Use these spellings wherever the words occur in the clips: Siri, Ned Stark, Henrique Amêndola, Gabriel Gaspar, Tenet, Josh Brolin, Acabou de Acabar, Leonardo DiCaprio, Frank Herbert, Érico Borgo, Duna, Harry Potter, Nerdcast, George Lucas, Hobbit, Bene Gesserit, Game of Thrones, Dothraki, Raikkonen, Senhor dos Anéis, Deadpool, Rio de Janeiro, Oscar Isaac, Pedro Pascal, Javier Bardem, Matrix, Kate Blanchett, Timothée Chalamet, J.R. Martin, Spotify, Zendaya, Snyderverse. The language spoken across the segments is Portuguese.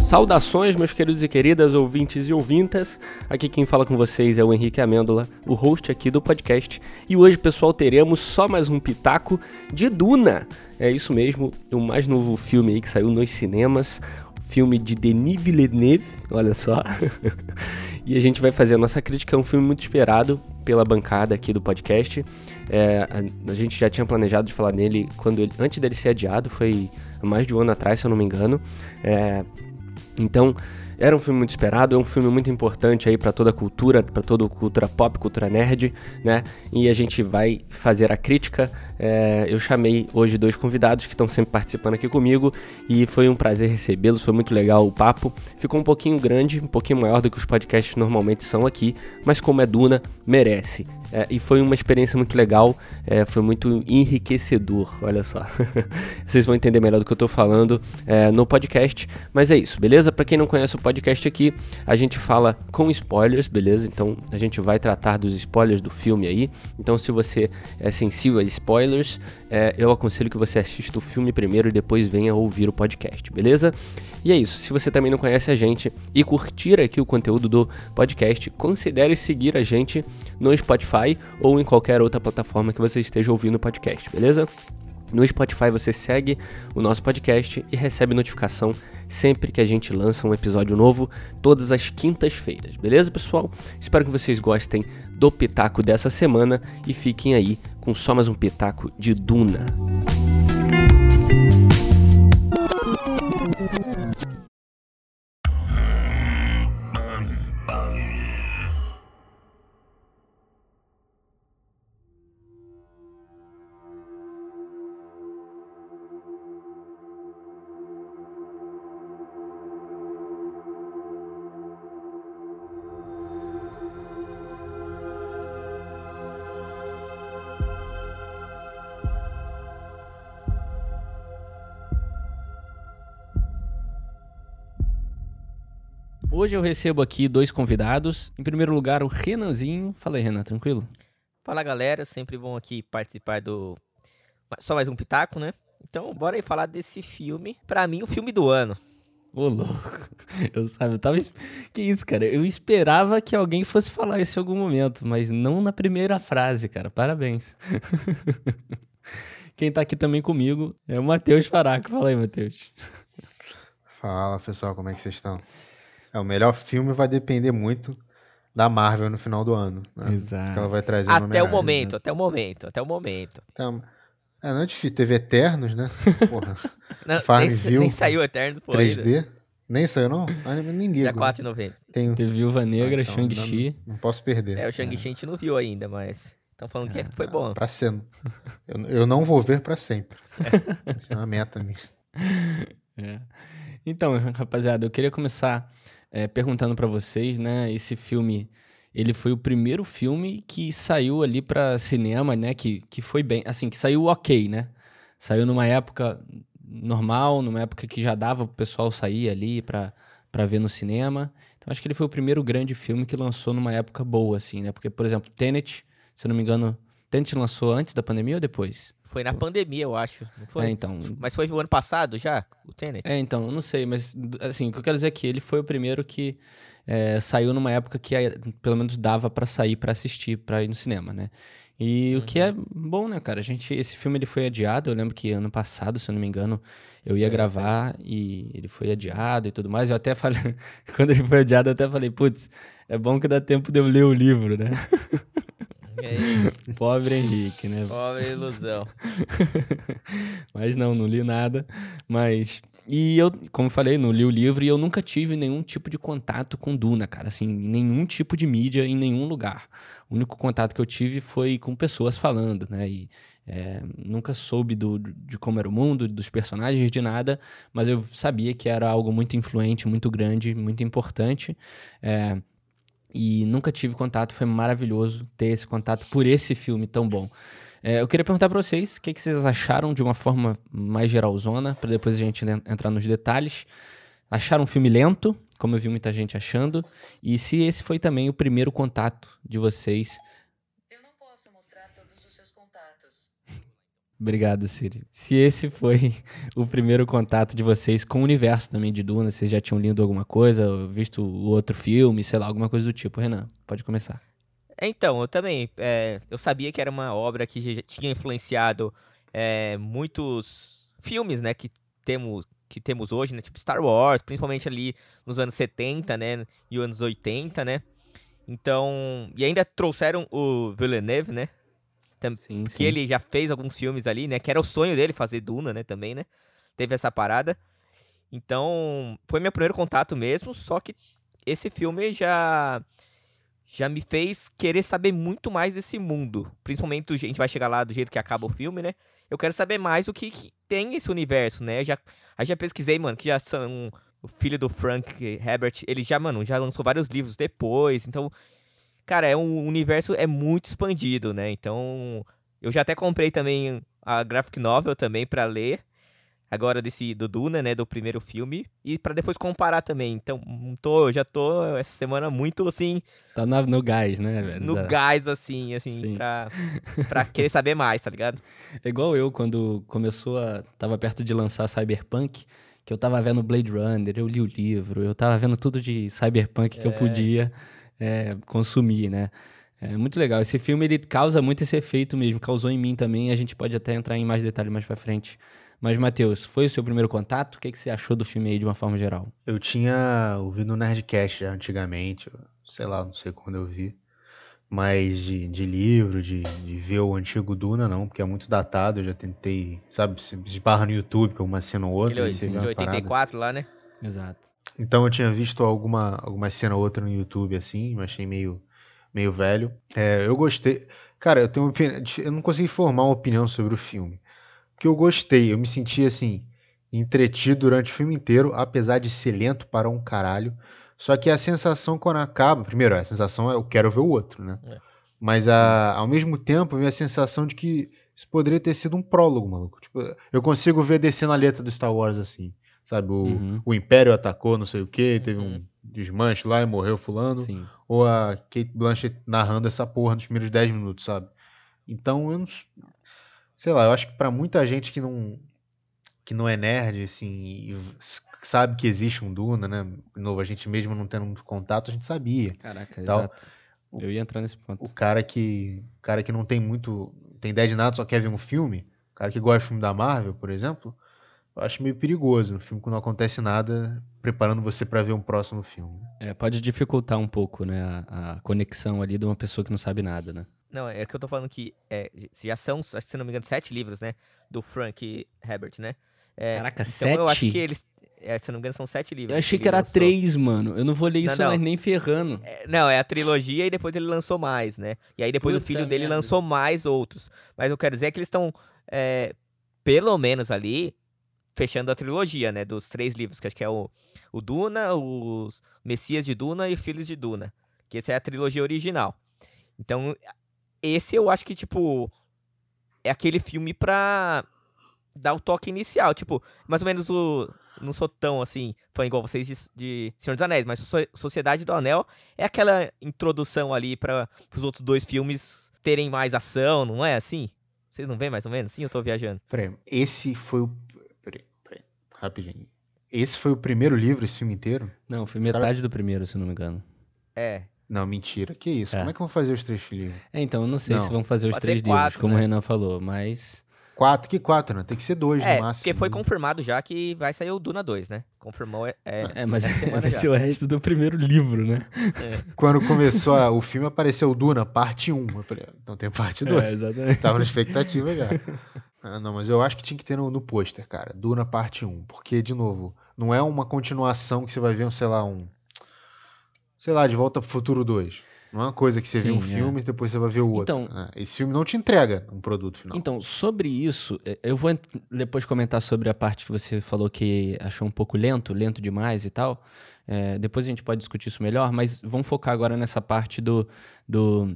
Saudações, meus queridos e queridas, ouvintes e ouvintas. Aqui quem fala com vocês é o Henrique Amêndola, o host aqui do podcast. E hoje, pessoal, teremos só mais um pitaco de Duna. É isso mesmo, o mais novo filme aí que saiu nos cinemas. Filme de Denis Villeneuve, olha só. E a gente vai fazer a nossa crítica. É um filme muito esperado pela bancada aqui do podcast. A gente já tinha planejado de falar nele antes dele ser adiado, foi há mais de um ano atrás, se eu não me engano. Então, era um filme muito esperado, é um filme muito importante aí pra toda a cultura, pra toda a cultura pop, cultura nerd, né? E a gente vai fazer a crítica. Eu chamei hoje dois convidados que estão sempre participando aqui comigo e foi um prazer recebê-los, foi muito legal o papo. Ficou um pouquinho grande, um pouquinho maior do que os podcasts normalmente são aqui, mas como é Duna, merece. E foi uma experiência muito legal, foi muito enriquecedor, olha só. Vocês vão entender melhor do que eu tô falando no podcast, mas é isso, beleza? Pra quem não conhece o podcast aqui, a gente fala com spoilers, beleza? Então a gente vai tratar dos spoilers do filme aí. Então se você é sensível a spoilers, eu aconselho que você assista o filme primeiro e depois venha ouvir o podcast, beleza? E é isso, se você também não conhece a gente e curtir aqui o conteúdo do podcast, considere seguir a gente no Spotify ou em qualquer outra plataforma que você esteja ouvindo o podcast, beleza? No Spotify você segue o nosso podcast e recebe notificação sempre que a gente lança um episódio novo, todas as quintas-feiras, beleza, pessoal? Espero que vocês gostem do Pitaco dessa semana e fiquem aí com só mais um Pitaco de Duna. Hoje eu recebo aqui dois convidados. Em primeiro lugar, o Renanzinho. Fala aí, Renan, tranquilo? Fala, galera. Sempre bom aqui participar do... Só mais um pitaco, né? Então, bora aí falar desse filme. Pra mim, o filme do ano. Ô, louco. Eu tava... Que isso, cara? Eu esperava que alguém fosse falar isso em algum momento, mas não na primeira frase, cara. Parabéns. Quem tá aqui também comigo é o Matheus Faraco. Fala aí, Matheus. Fala, pessoal. Como é que vocês estão? O melhor filme vai depender muito da Marvel no final do ano, né? Exato. Que ela vai trazer até o momento. Então, não é difícil. Teve Eternos, né? Porra. Não, Farmville. Nem saiu Eternos, porra. 3D. Ainda. Nem saiu, não? Ninguém. Dia 4 de novembro. Teve Viúva Negra, então, Shang-Chi. Não posso perder. O Shang-Chi a gente não viu ainda, mas... Estão falando que foi bom. Pra sempre. Eu não vou ver pra sempre. Essa é uma meta minha. Então, rapaziada, eu queria começar... perguntando pra vocês, né, esse filme, ele foi o primeiro filme que saiu ali pra cinema, né, que foi bem, assim, que saiu ok, né, saiu numa época normal, numa época que já dava pro pessoal sair ali pra ver no cinema, então acho que ele foi o primeiro grande filme que lançou numa época boa, assim, né, porque, por exemplo, Tenet, se eu não me engano, Tenet lançou antes da pandemia ou depois? Foi na pandemia, eu acho. Não foi? Então... Mas foi o ano passado já, o Tenet? Então, eu não sei, mas assim, o que eu quero dizer é que ele foi o primeiro que saiu numa época que pelo menos dava pra sair, pra assistir, pra ir no cinema, né? E o que é bom, né, cara? Esse filme ele foi adiado, eu lembro que ano passado, se eu não me engano, eu ia gravar e ele foi adiado e tudo mais. Eu até falei, quando ele foi adiado, eu até falei, putz, é bom que dá tempo de eu ler o livro, né? Pobre Henrique, né? Pobre ilusão. Mas não li nada. Mas... E eu, como falei, não li o livro e eu nunca tive nenhum tipo de contato com Duna, cara. Assim, nenhum tipo de mídia em nenhum lugar. O único contato que eu tive foi com pessoas falando, né? E nunca soube de como era o mundo, dos personagens, de nada. Mas eu sabia que era algo muito influente, muito grande, muito importante. E nunca tive contato, foi maravilhoso ter esse contato por esse filme tão bom. Eu queria perguntar pra vocês o que vocês acharam de uma forma mais geralzona, pra depois a gente entrar nos detalhes. Acharam um filme lento, como eu vi muita gente achando, e se esse foi também o primeiro contato de vocês. Eu não posso mostrar todos os seus contatos. Obrigado, Siri. Se esse foi o primeiro contato de vocês com o universo também de Duna, vocês já tinham lido alguma coisa, visto o outro filme, sei lá, alguma coisa do tipo. Renan, pode começar. Então, eu também, eu sabia que era uma obra que já tinha influenciado muitos filmes, né, que temos hoje, né, tipo Star Wars, principalmente ali nos anos 70, né, e anos 80, né. Então, e ainda trouxeram o Villeneuve, né, que ele já fez alguns filmes ali, né, que era o sonho dele fazer Duna, né, também, né, teve essa parada. Então, foi meu primeiro contato mesmo, só que esse filme já me fez querer saber muito mais desse mundo. Principalmente, a gente vai chegar lá do jeito que acaba o filme, né? Eu quero saber mais o que tem esse universo, né? Eu já pesquisei, mano, que já são... O filho do Frank Herbert, ele já lançou vários livros depois. Então, cara, o universo é muito expandido, né? Então, eu já até comprei também a graphic novel também pra ler. Agora do Duna, né? Do primeiro filme. E pra depois comparar também. Então, eu já tô essa semana muito, assim... Tá no gás, né, velho? No gás, assim, pra querer saber mais, tá ligado? É igual eu, quando começou Tava perto de lançar Cyberpunk, que eu tava vendo Blade Runner, eu li o livro, eu tava vendo tudo de Cyberpunk que eu podia consumir, né? É muito legal. Esse filme, ele causa muito esse efeito mesmo. Causou em mim também. A gente pode até entrar em mais detalhes mais pra frente. Mas, Matheus, foi o seu primeiro contato? O que que você achou do filme aí, de uma forma geral? Eu tinha ouvido o Nerdcast já antigamente, sei lá, não sei quando eu vi, mas de livro, de ver o antigo Duna, não, porque é muito datado, eu já tentei, sabe, se esbarra no YouTube, que é uma cena ou outra. De 84 lá, né? Exato. Então eu tinha visto alguma cena ou outra no YouTube, assim, mas achei meio velho. Eu gostei... Cara, eu não consegui formar uma opinião sobre o filme. Que eu gostei, eu me senti assim, entretido durante o filme inteiro, apesar de ser lento para um caralho. Só que a sensação quando acaba, primeiro, a sensação é eu quero ver o outro, né? É. Mas ao mesmo tempo veio a sensação de que isso poderia ter sido um prólogo, maluco. Tipo, eu consigo ver descendo a letra do Star Wars assim, sabe? O Império atacou, não sei o quê, teve um desmanche lá e morreu fulano. Sim. Ou a Kate Blanchett narrando essa porra nos primeiros 10 minutos, sabe? Então eu não... Sei lá, eu acho que pra muita gente que não é nerd, assim, e sabe que existe um Duna, né? De novo, a gente mesmo não tendo muito contato, a gente sabia. Caraca, então, exato. Eu ia entrar nesse ponto. O cara que não tem muito... Tem ideia de nada, só quer ver um filme. O cara que gosta de filme da Marvel, por exemplo, eu acho meio perigoso. Um filme que não acontece nada, preparando você pra ver um próximo filme. Pode dificultar um pouco, né? A conexão ali de uma pessoa que não sabe nada, né? Não, é que eu tô falando que já são, se não me engano, 7 livros, né? Do Frank Herbert, né? Caraca, então 7? Então eu acho que eles... se não me engano, são 7 livros. Eu achei que era 3, mano. Eu não vou ler isso nem ferrando. Não, é a trilogia e depois ele lançou mais, né? E aí depois o filho dele lançou mais outros. Mas eu quero dizer que eles estão, pelo menos ali, fechando a trilogia, né? Dos 3 livros, que acho que é o Duna, os Messias de Duna e Filhos de Duna. Que essa é a trilogia original. Então... Esse eu acho que, tipo, é aquele filme pra dar o toque inicial. Tipo, mais ou menos Não sou tão, assim, fã igual vocês de Senhor dos Anéis, mas Sociedade do Anel é aquela introdução ali pra os outros 2 filmes terem mais ação, não é assim? Vocês não veem mais ou menos? Sim, eu tô viajando. Peraí, esse foi o... Peraí, rapidinho. Esse foi o primeiro livro, esse filme inteiro? Não, foi metade do primeiro, se não me engano. Não, mentira. Que isso? Como é que vão fazer os 3 livros? Então, eu não sei se vão fazer os 3 livros, como o Renan falou, mas... 4, né? Tem que ser 2 no máximo. Porque foi confirmado já que vai sair o Duna 2, né? Confirmou... mas vai ser o resto do primeiro livro, né? Quando começou o filme, apareceu o Duna, parte 1. Eu falei, não tem parte 2. Exatamente. Tava na expectativa já. Não, mas eu acho que tinha que ter no pôster, cara. Duna, parte 1. Porque, de novo, não é uma continuação que você vai ver, De Volta pro Futuro 2. Não é uma coisa que você vê um filme e depois você vai ver o outro. Então, esse filme não te entrega um produto final. Então, sobre isso, eu vou depois comentar sobre a parte que você falou que achou um pouco lento demais e tal. Depois a gente pode discutir isso melhor, mas vamos focar agora nessa parte do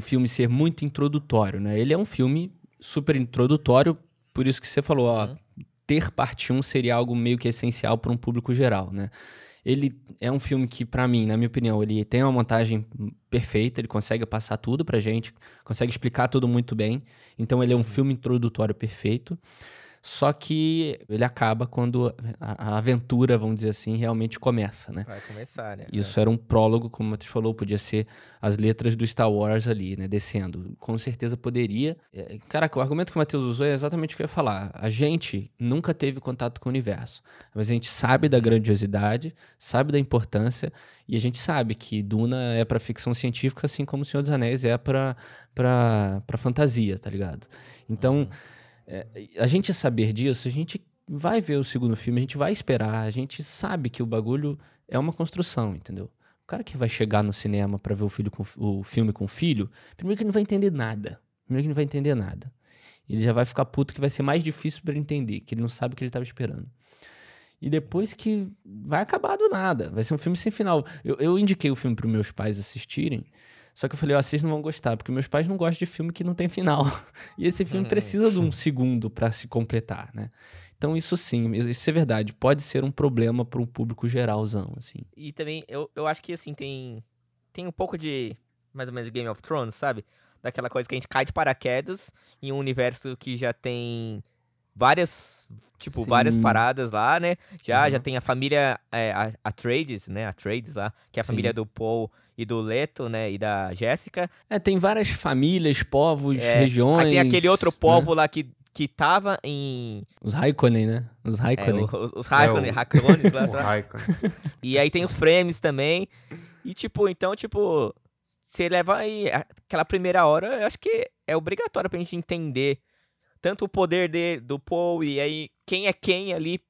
filme ser muito introdutório, né? Ele é um filme super introdutório, por isso que você falou, ter parte 1 seria algo meio que essencial para um público geral, né? Ele é um filme que, pra mim, na minha opinião, ele tem uma montagem perfeita, ele consegue passar tudo pra gente, consegue explicar tudo muito bem. Então, ele é um filme introdutório perfeito. Só que ele acaba quando a aventura, vamos dizer assim, realmente começa, né? Vai começar, né? Isso era um prólogo, como o Matheus falou, podia ser as letras do Star Wars ali, né? Descendo. Com certeza poderia. Caraca, o argumento que o Matheus usou é exatamente o que eu ia falar. A gente nunca teve contato com o universo. Mas a gente sabe da grandiosidade, sabe da importância, e a gente sabe que Duna é para ficção científica, assim como o Senhor dos Anéis é para fantasia, tá ligado? Então... a gente saber disso, a gente vai ver o segundo filme, a gente vai esperar, a gente sabe que o bagulho é uma construção, entendeu? O cara que vai chegar no cinema pra ver o filme com o filho, primeiro que ele não vai entender nada. Ele já vai ficar puto que vai ser mais difícil pra ele entender, que ele não sabe o que ele tava esperando. E depois que vai acabar do nada, vai ser um filme sem final. Eu indiquei o filme pros meus pais assistirem, só que eu falei, ó, vocês não vão gostar, porque meus pais não gostam de filme que não tem final. E esse filme precisa de um segundo pra se completar, né? Então isso sim, isso é verdade. Pode ser um problema para um público geralzão, assim. E também, eu acho que, assim, tem um pouco de, mais ou menos, Game of Thrones, sabe? Daquela coisa que a gente cai de paraquedas em um universo que já tem várias paradas lá, né? Já tem a família Atreides, né? Atreides lá, que é a família do Paul e do Leto, né? E da Jéssica. Tem várias famílias, povos, regiões. Aí tem aquele outro povo lá que tava em... Os Raikkonen, né? Os Raikkonen. Os Raikkonen, E aí tem os Fremes também. E então, você leva aí... Aquela primeira hora, eu acho que é obrigatório pra gente entender tanto o poder do Paul e aí quem é quem ali,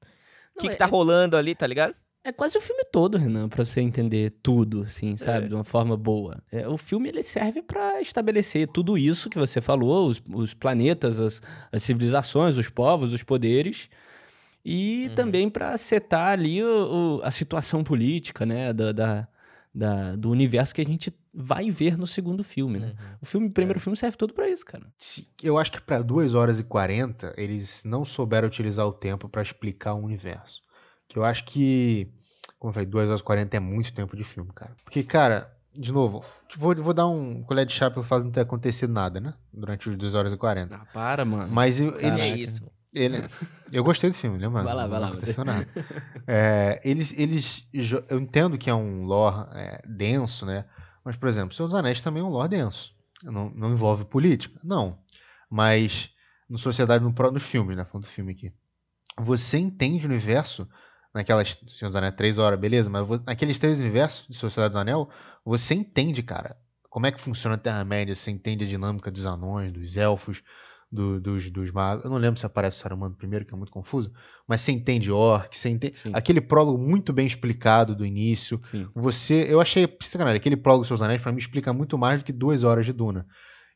o que tá rolando ali, tá ligado? É quase o filme todo, Renan, pra você entender tudo, assim, sabe? De uma forma boa. O filme, ele serve pra estabelecer tudo isso que você falou, os planetas, as civilizações, os povos, os poderes, e também pra setar ali a situação política, né, do universo que a gente vai ver no segundo filme, né? O primeiro filme serve todo pra isso, cara. Eu acho que pra 2 horas e 40, eles não souberam utilizar o tempo pra explicar o universo. Que eu acho que, como eu falei, 2 horas e 40 é muito tempo de filme, cara. Porque, cara, de novo, vou dar um colher de chá pelo fato de não ter acontecido nada, né? Durante os 2 horas e 40. Ah, para, mano. Mas eu gostei do filme, né, mano? Vai lá. Não aconteceu nada. Eles... Eu entendo que é um lore denso, né? Mas, por exemplo, Senhor dos Anéis também é um lore denso. Não envolve política, não. Mas, na sociedade, nos filmes, né? Falando do filme aqui. Você entende o universo, naquelas, Senhor dos Anéis, 3 horas, beleza? Mas naqueles 3 universos de Sociedade do Anel, você entende, cara, como é que funciona a Terra-média, você entende a dinâmica dos anões, dos elfos, dos magos. Eu não lembro se aparece o Saruman primeiro, que é muito confuso, mas você entende orc, você entende... Sim. Aquele prólogo muito bem explicado do início. Sim. Eu achei, cara, aquele prólogo do Senhor dos Anéis pra mim explica muito mais do que 2 horas de Duna.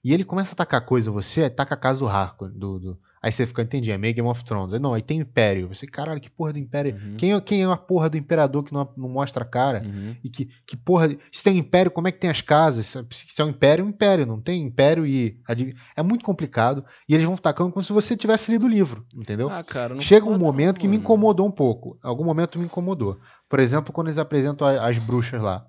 E ele começa a atacar coisa, você ataca a casa do Harkonnen, aí você fica, entendi, é meio Game of Thrones. Aí tem Império. Você, caralho, que porra do Império? Quem é uma porra do Imperador que não mostra a cara? E que porra... Se tem um Império, como é que tem as casas? Se é um Império, é um Império. Não tem Império e... É muito complicado. E eles vão tacando como se você tivesse lido o livro, entendeu? Ah, cara, não chega um momento que me incomodou um pouco. Algum momento me incomodou. Por exemplo, quando eles apresentam as bruxas lá.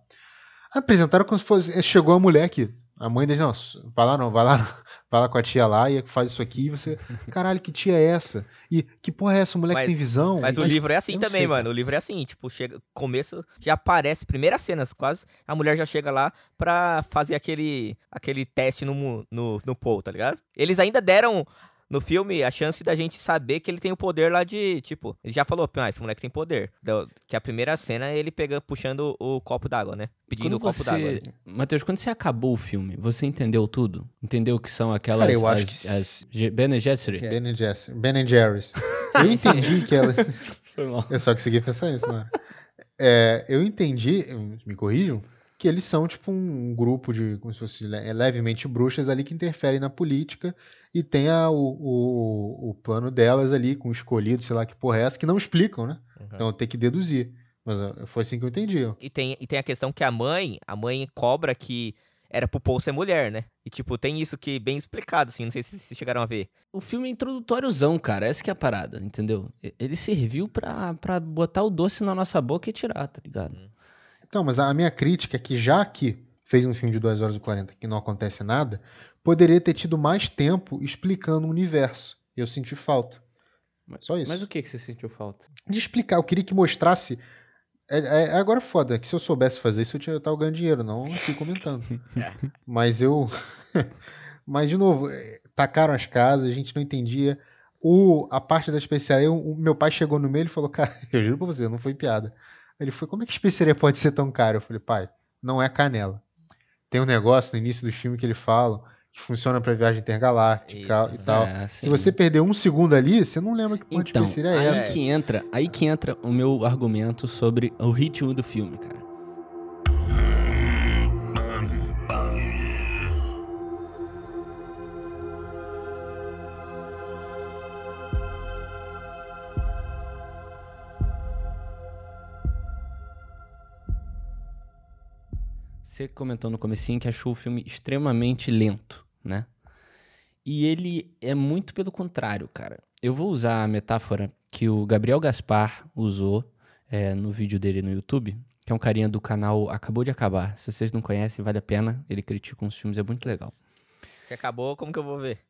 Apresentaram como se fosse... Chegou a mulher aqui. A mãe diz, não, vai lá com a tia lá e faz isso aqui, e você, caralho, que tia é essa? E que porra é essa, mulher que tem visão? Mas o livro é assim também, mano, o livro é assim, tipo, chega, começo, já aparece, primeiras cenas quase, a mulher já chega lá pra fazer aquele teste no Paul, tá ligado? Eles ainda deram, no filme, a chance da gente saber que ele tem o poder lá de, tipo, ele já falou, esse moleque tem poder, que a primeira cena é ele puxando o copo d'água, né? Pedindo o copo d'água. Matheus, quando você acabou o filme, você entendeu tudo? Entendeu que são aquelas... Cara, eu acho que... Ben & Jerry's. Ben & Jerry's. Eu entendi que elas... Foi mal. Eu só consegui pensar nisso, na hora. Eu entendi, me corrijam, que eles são tipo um grupo de, como se fosse levemente bruxas ali que interferem na política e tem o plano delas ali com escolhido, sei lá que porra é essa, que não explicam, né? Então tem que deduzir. Mas foi assim que eu entendi. E tem a questão que a mãe cobra que era pro Paul ser mulher, né? E, tipo, tem isso que é bem explicado, assim, não sei se vocês chegaram a ver. O filme é introdutóriozão, cara, essa que é a parada, entendeu? Ele serviu pra botar o doce na nossa boca e tirar, tá ligado? Então, mas a minha crítica é que já que fez um filme de 2 horas e 40 que não acontece nada, poderia ter tido mais tempo explicando o universo. Eu senti falta. Só isso. Mas o que você sentiu falta? De explicar, eu queria que mostrasse... agora é foda, que se eu soubesse fazer isso, eu tava ganhando dinheiro, não fico comentando. Mas eu... Mas, de novo, tacaram as casas, a gente não entendia. A parte da especiaria, o meu pai chegou no meio e falou, cara, eu juro pra você, não foi piada. Ele falou, como é que especiaria pode ser tão cara? Eu falei, pai, não é canela. Tem um negócio no início do filme que ele fala... que funciona pra viagem intergaláctica e tal. É, assim. Se você perder um segundo ali, você não lembra que ponto de especiaria é essa. Aí que entra o meu argumento sobre o ritmo do filme, cara. Você comentou no comecinho que achou o filme extremamente lento, né? E ele é muito pelo contrário, cara. Eu vou usar a metáfora que o Gabriel Gaspar usou no vídeo dele no YouTube, que é um carinha do canal Acabou de Acabar. Se vocês não conhecem, vale a pena. Ele critica uns filmes, é muito legal. Se acabou, como que eu vou ver?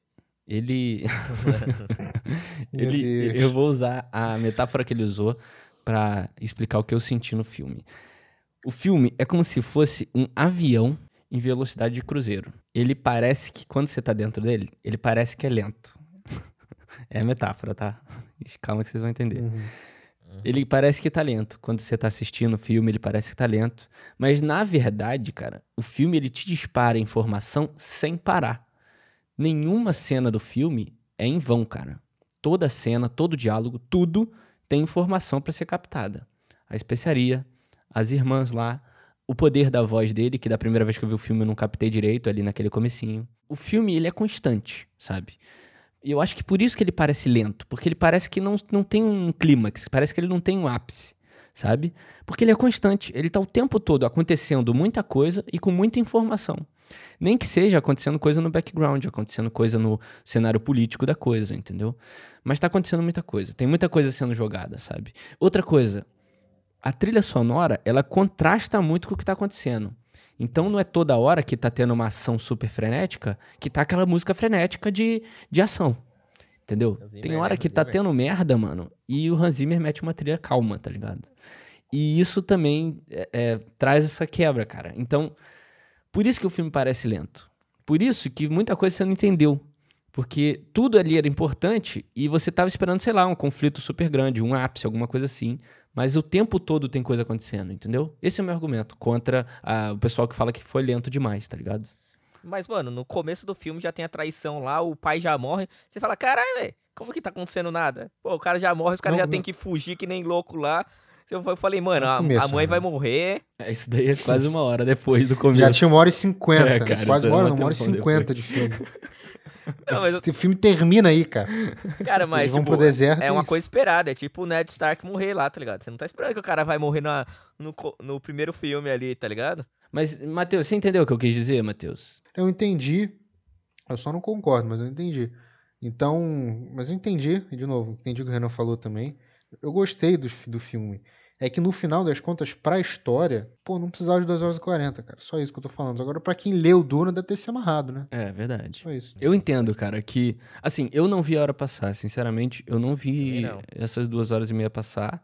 Eu vou usar a metáfora que ele usou pra explicar o que eu senti no filme. O filme é como se fosse um avião em velocidade de cruzeiro. Ele parece que, quando você tá dentro dele, ele parece que é lento. É a metáfora, tá? Calma que vocês vão entender. Uhum. Ele parece que tá lento. Quando você tá assistindo o filme, ele parece que tá lento. Mas, na verdade, cara, o filme ele te dispara informação sem parar. Nenhuma cena do filme é em vão, cara. Toda cena, todo diálogo, tudo tem informação pra ser captada. A especiaria... as irmãs lá, o poder da voz dele, que da primeira vez que eu vi o filme eu não captei direito ali naquele comecinho. O filme, ele é constante, sabe? E eu acho que por isso que ele parece lento, porque ele parece que não tem um clímax, parece que ele não tem um ápice, sabe? Porque ele é constante, ele tá o tempo todo acontecendo muita coisa e com muita informação. Nem que seja acontecendo coisa no background, acontecendo coisa no cenário político da coisa, entendeu? Mas tá acontecendo muita coisa, tem muita coisa sendo jogada, sabe? Outra coisa... a trilha sonora, ela contrasta muito com o que tá acontecendo. Então, não é toda hora que tá tendo uma ação super frenética que tá aquela música frenética de ação, entendeu? Tem hora que tá tendo merda, mano, e o Hans Zimmer mete uma trilha calma, tá ligado? E isso também traz essa quebra, cara. Então, por isso que o filme parece lento. Por isso que muita coisa você não entendeu. Porque tudo ali era importante e você tava esperando, sei lá, um conflito super grande, um ápice, alguma coisa assim... mas o tempo todo tem coisa acontecendo, entendeu? Esse é o meu argumento contra o pessoal que fala que foi lento demais, tá ligado? Mas, mano, no começo do filme já tem a traição lá, o pai já morre. Você fala, caralho, velho, como que tá acontecendo nada? Pô, o cara já morre, os caras já tem que fugir que nem louco lá. Eu falei, mano, a mãe vai morrer. Isso daí é quase uma hora depois do começo. Já tinha 1h50, cara, quase uma hora e 50 de filme. Não, mas o filme termina aí, cara. Cara, mas tipo, vão pro deserto, é uma coisa esperada. É tipo o Ned Stark morrer lá, tá ligado? Você não tá esperando que o cara vai morrer no primeiro filme ali, tá ligado? Mas, Matheus, você entendeu o que eu quis dizer, Matheus? Eu entendi. Eu só não concordo, mas eu entendi. Então, mas eu entendi, de novo, entendi o que o Renan falou também. Eu gostei do filme. É que no final das contas, pra história, pô, não precisava de 2 horas e 40, cara. Só isso que eu tô falando. Agora, pra quem leu Duna, deve ter se amarrado, né? É, verdade. Só isso. Eu entendo, cara, que... assim, eu não vi a hora passar. Sinceramente, eu não vi essas 2 horas e meia passar.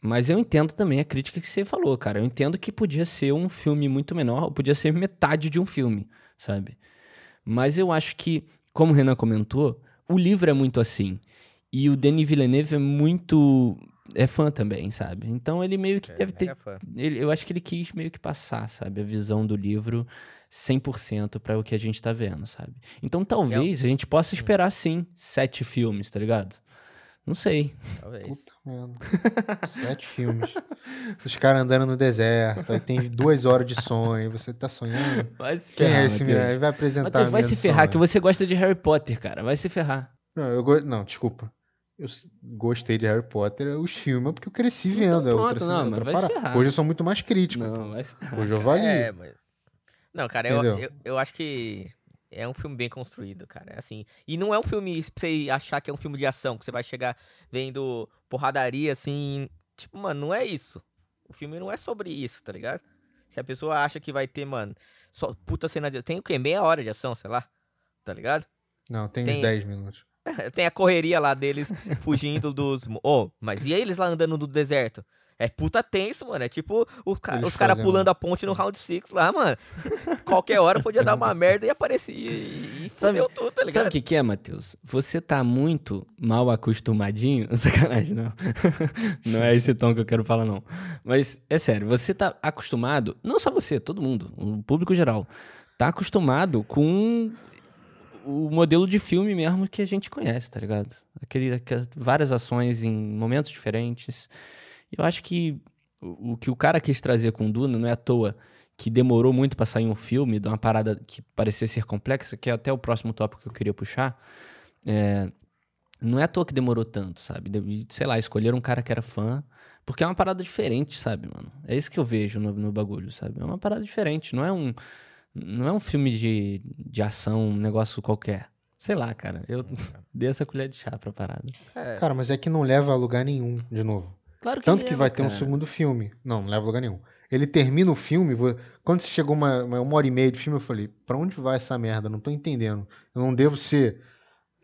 Mas eu entendo também a crítica que você falou, cara. Eu entendo que podia ser um filme muito menor, ou podia ser metade de um filme, sabe? Mas eu acho que, como o Renan comentou, o livro é muito assim. E o Denis Villeneuve é muito... é fã também, sabe? Então ele meio que deve ter... eu acho que ele quis meio que passar, sabe? A visão do livro 100% pra o que a gente tá vendo, sabe? Então talvez a gente possa esperar, sim, 7 filmes, tá ligado? Não sei. Talvez. Puta, mano. 7 filmes. Os caras andando no deserto, aí tem 2 horas de sonho, você tá sonhando. Vai se ferrar. Quem é esse Mirai? Vai apresentar Mateus, vai se ferrar, que você gosta de Harry Potter, cara. Vai se ferrar. Não, desculpa. Eu gostei de Harry Potter, os filmes, porque eu cresci vendo. Então, pronto, não, mas vai se ferrar. Hoje eu sou muito mais crítico. Não, vai se ferrar. Hoje eu valio. Mas... Não, cara, eu acho que é um filme bem construído, cara. Assim, e não é um filme pra você achar que é um filme de ação, que você vai chegar vendo porradaria, assim... Tipo, mano, não é isso. O filme não é sobre isso, tá ligado? Se a pessoa acha que vai ter, mano... Só puta cena de... Tem o quê? Meia hora de ação, sei lá. Tá ligado? Não, tem uns 10 minutos. Tem a correria lá deles fugindo dos... Oh, mas e eles lá andando no deserto? É puta tenso, mano. É tipo os caras pulando a ponte no Round 6 lá, mano. Qualquer hora podia dar uma merda e aparecer e fudeu tudo, tá ligado? Sabe o que é, Matheus? Você tá muito mal acostumadinho... Sacanagem, não. Não é esse tom que eu quero falar, não. Mas é sério, você tá acostumado... Não só você, todo mundo, o público geral. Tá acostumado com... o modelo de filme mesmo que a gente conhece, tá ligado? Várias ações em momentos diferentes. Eu acho que o que o cara quis trazer com Duna não é à toa que demorou muito pra sair um filme de uma parada que parecia ser complexa, que é até o próximo tópico que eu queria puxar. Não é à toa que demorou tanto, sabe? Sei lá, escolheram um cara que era fã, porque é uma parada diferente, sabe, mano? É isso que eu vejo no bagulho, sabe? É uma parada diferente, não é um filme de ação, um negócio qualquer. Sei lá, cara. Eu dei essa colher de chá pra parada. Cara, mas é que não leva a lugar nenhum, de novo. Claro que tanto leva, que vai ter um segundo filme. Não leva a lugar nenhum. Ele termina o filme... Quando você chegou uma hora e meia de filme, eu falei... Pra onde vai essa merda? Não tô entendendo. Eu não devo ter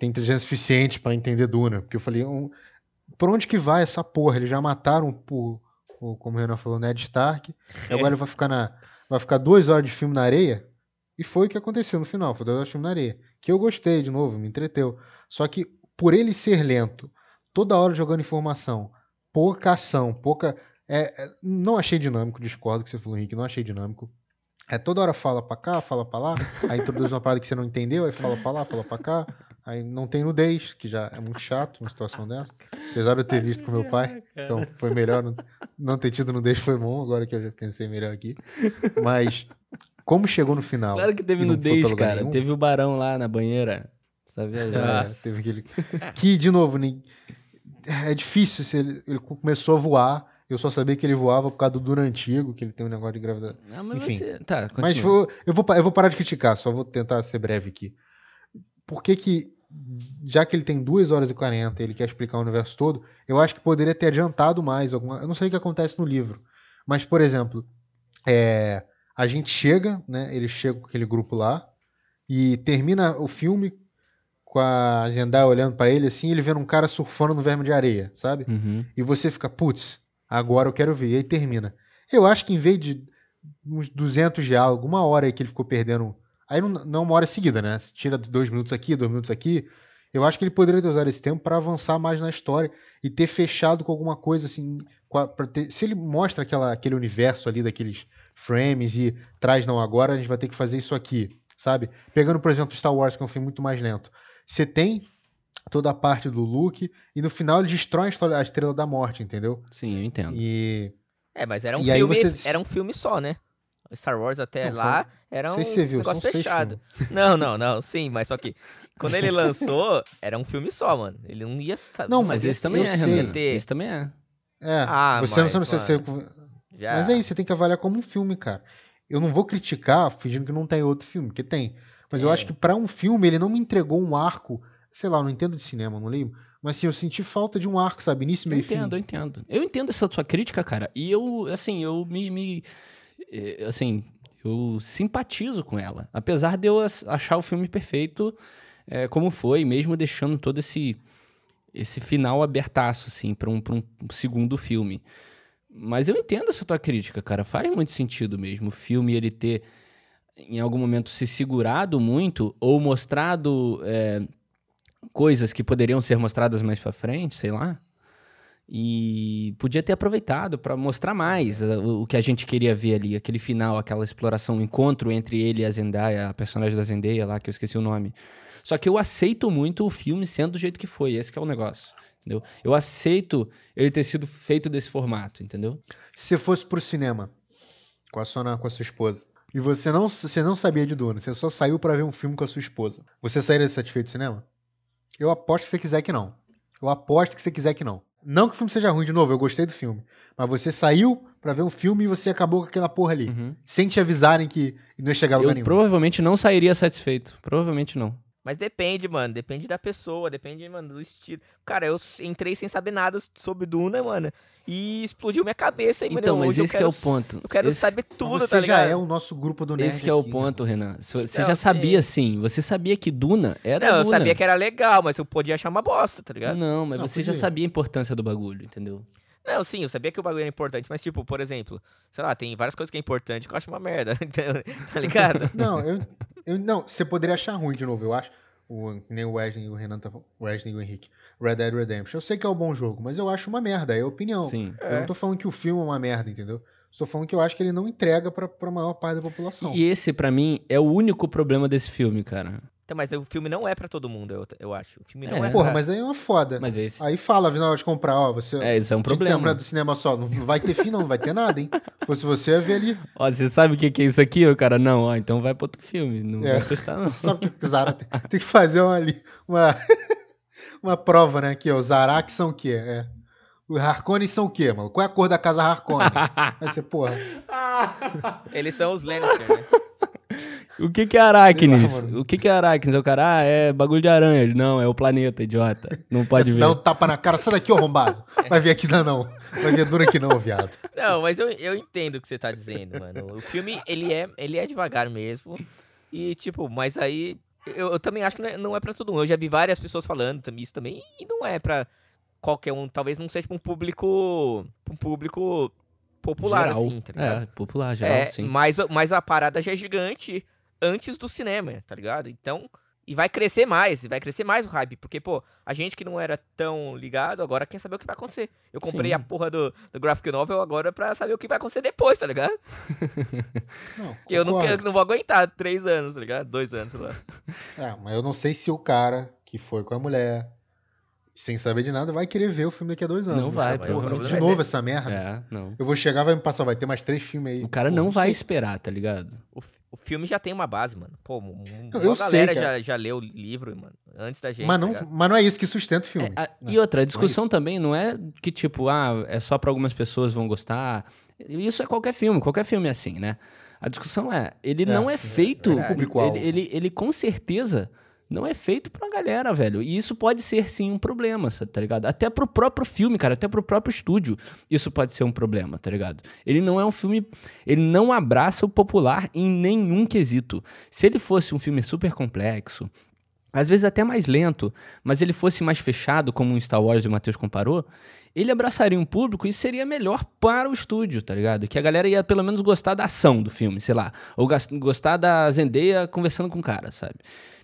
inteligência suficiente pra entender Duna. Porque eu falei... Pra onde que vai essa porra? Eles já mataram o como o Renan falou, Ned Stark. E agora ele vai ficar na... Vai ficar 2 horas de filme na areia? E foi o que aconteceu no final, foi 2 horas de filme na areia. Que eu gostei, de novo, me entreteu. Só que, por ele ser lento, toda hora jogando informação, pouca ação, pouca... não achei dinâmico, discordo que você falou, Henrique, não achei dinâmico. Toda hora fala pra cá, fala pra lá, aí introduz uma parada que você não entendeu, aí fala pra lá, fala pra cá, aí não tem nudez, que já é muito chato uma situação dessa. Apesar de eu ter visto com meu pai, então foi melhor... Não ter tido nudez foi bom, agora que eu já pensei melhor aqui. Mas como chegou no final... Claro que teve nudez, cara. Nenhum, teve o barão lá na banheira. Você tá vendo? Teve aquele... Que, de novo, é difícil. Ele começou a voar. Eu só sabia que ele voava por causa do Duna antigo, que ele tem um negócio de gravidade. Não, mas enfim. Tá, continua. Mas eu vou parar de criticar, só vou tentar ser breve aqui. Por que já que ele tem 2 horas e 40, ele quer explicar o universo todo, eu acho que poderia ter adiantado mais alguma... Eu não sei o que acontece no livro, mas, por exemplo, a gente chega, né? Ele chega com aquele grupo lá e termina o filme com a Zendaya olhando pra ele assim, ele vendo um cara surfando no verme de areia, sabe? Uhum. E você fica, putz, agora eu quero ver. E aí termina. Eu acho que em vez de uns 200 diálogos, 1 hora aí que ele ficou perdendo... Aí não 1 hora seguida, né? Se tira 2 minutos aqui, 2 minutos aqui. Eu acho que ele poderia ter usado esse tempo para avançar mais na história e ter fechado com alguma coisa assim. Se ele mostra aquele universo ali daqueles frames e traz, não, agora a gente vai ter que fazer isso aqui, sabe? Pegando, por exemplo, Star Wars, que é um filme muito mais lento. Você tem toda a parte do Luke e no final ele destrói a Estrela da Morte, entendeu? Sim, eu entendo. Mas era um filme, era um filme só, né? Star Wars até não, lá era um negócio fechado. Não. Sim, mas só que quando ele lançou, era um filme só, mano. Ele não ia saber. Não, mas esse também é, Renan. Esse também é. Você não sabe se... Mas aí, você tem que avaliar como um filme, cara. Eu não vou criticar fingindo que não tem outro filme, porque tem. Mas eu acho que pra um filme, ele não me entregou um arco. Sei lá, eu não entendo de cinema, não lembro. Mas assim, eu senti falta de um arco, sabe? Início, meio e fim. Eu entendo. Eu entendo essa sua crítica, cara. E eu, assim, eu simpatizo com ela. Apesar de eu achar o filme perfeito como foi, mesmo deixando todo esse final abertaço, assim, pra um segundo filme. Mas eu entendo essa tua crítica, cara. Faz muito sentido mesmo. O filme, ele ter, em algum momento, se segurado muito ou mostrado coisas que poderiam ser mostradas mais pra frente, sei lá. E podia ter aproveitado para mostrar mais o que a gente queria ver ali, aquele final, aquela exploração, o encontro entre ele e a Zendaya, a personagem da Zendaya lá, que eu esqueci o nome. Só que eu aceito muito o filme sendo do jeito que foi, esse que é o negócio, entendeu? Eu aceito ele ter sido feito desse formato, entendeu? Se você fosse pro cinema com a sua esposa e você não sabia de Duna, você só saiu para ver um filme com a sua esposa, você sairia satisfeito do cinema? Eu aposto que você quiser que não. Não que o filme seja ruim, de novo, eu gostei do filme. Mas você saiu pra ver um filme e você acabou com aquela porra ali. Uhum. Sem te avisarem que não ia chegar lugar nenhum. Eu provavelmente não sairia satisfeito. Provavelmente não. Mas depende, mano. Depende da pessoa. Depende, mano, do estilo. Cara, eu entrei sem saber nada sobre Duna, mano. E explodiu minha cabeça. Aí, então, mano, mas esse que é o ponto. Eu quero saber tudo, tá ligado? Você já é o nosso grupo do Nerd. Esse que é o ponto, Renan. Você já sabia, sim. Você sabia que Duna era Duna. Não, eu sabia que era legal, mas eu podia achar uma bosta, tá ligado? Não, mas você já sabia a importância do bagulho, entendeu? Não, sim, eu sabia que o bagulho era importante, mas tipo, por exemplo, sei lá, tem várias coisas que é importante que eu acho uma merda, tá ligado? Não, você poderia achar ruim, de novo, eu acho. Nem o Wesley e o Renan, o Wesley e o Henrique. Red Dead Redemption, eu sei que é um bom jogo, mas eu acho uma merda, é opinião. Sim. Eu não tô falando que o filme é uma merda, entendeu? Estou falando que eu acho que ele não entrega pra maior parte da população. E esse, pra mim, é o único problema desse filme, cara. Então, mas o filme não é pra todo mundo, eu acho. O filme não é. Porra, mas aí é uma foda. Mas esse... Aí fala, na hora de comprar, ó, você... É, isso é um problema. Tem do cinema só, não vai ter fim, não vai ter nada, hein? Se você ia ver ali... Ó, você sabe o que é isso aqui, o cara? Não, ó, então vai pra outro filme, não vai testar, não. Sabe o que o Zara tem que fazer uma prova, né, aqui, ó, os Araques são o quê? Os Harkonnen são o quê, mano? Qual é a cor da casa Harkonnen? Aí você, porra... Eles são os Lannister, né? O que é Aracnis? Lá, o que é Aracnis? O cara, é bagulho de aranha. Ele, não, é o planeta, idiota. Não pode ver. Dá um tapa na cara, sai daqui, ô arrombado. Vai vir aqui não. Vai vir dura aqui não, viado. Não, mas eu entendo o que você tá dizendo, mano. O filme, ele é devagar mesmo. E, tipo, mas aí... Eu também acho que não é pra todo mundo. Eu já vi várias pessoas falando isso também. E não é pra qualquer um. Talvez não seja pra um público popular, geral. Assim, tá ligado? É, popular, geral, sim. Mas a parada já é gigante... antes do cinema, tá ligado? Então, e vai crescer mais o hype, porque, pô, a gente que não era tão ligado, agora quer saber o que vai acontecer. Eu comprei a porra do graphic novel agora pra saber o que vai acontecer depois, tá ligado? Não, eu não vou aguentar 3 anos, tá ligado? 2 anos, sei lá. Mas eu não sei se o cara que foi com a mulher, sem saber de nada, vai querer ver o filme daqui a 2 anos. Não vai, porra. De novo essa merda. Não. Eu vou chegar, vai me passar, vai ter mais 3 filmes aí. O cara não vai esperar, tá ligado? O filme já tem uma base, mano. Pô, a galera já leu o livro, mano, antes da gente. Mas não é isso que sustenta o filme. E outra, a discussão também não é que, tipo, é só pra algumas pessoas vão gostar. Isso é qualquer filme é assim, né? A discussão é, ele não é feito... É público-alvo. Ele com certeza... Não é feito pra galera, velho. E isso pode ser, sim, um problema, tá ligado? Até pro próprio filme, cara. Até pro próprio estúdio. Isso pode ser um problema, tá ligado? Ele não é um filme... Ele não abraça o popular em nenhum quesito. Se ele fosse um filme super complexo, às vezes até mais lento, mas ele fosse mais fechado, como o Star Wars e o Matheus comparou, ele abraçaria um público e seria melhor para o estúdio, tá ligado? Que a galera ia pelo menos gostar da ação do filme, sei lá. Ou gostar da Zendaya conversando com o cara, sabe?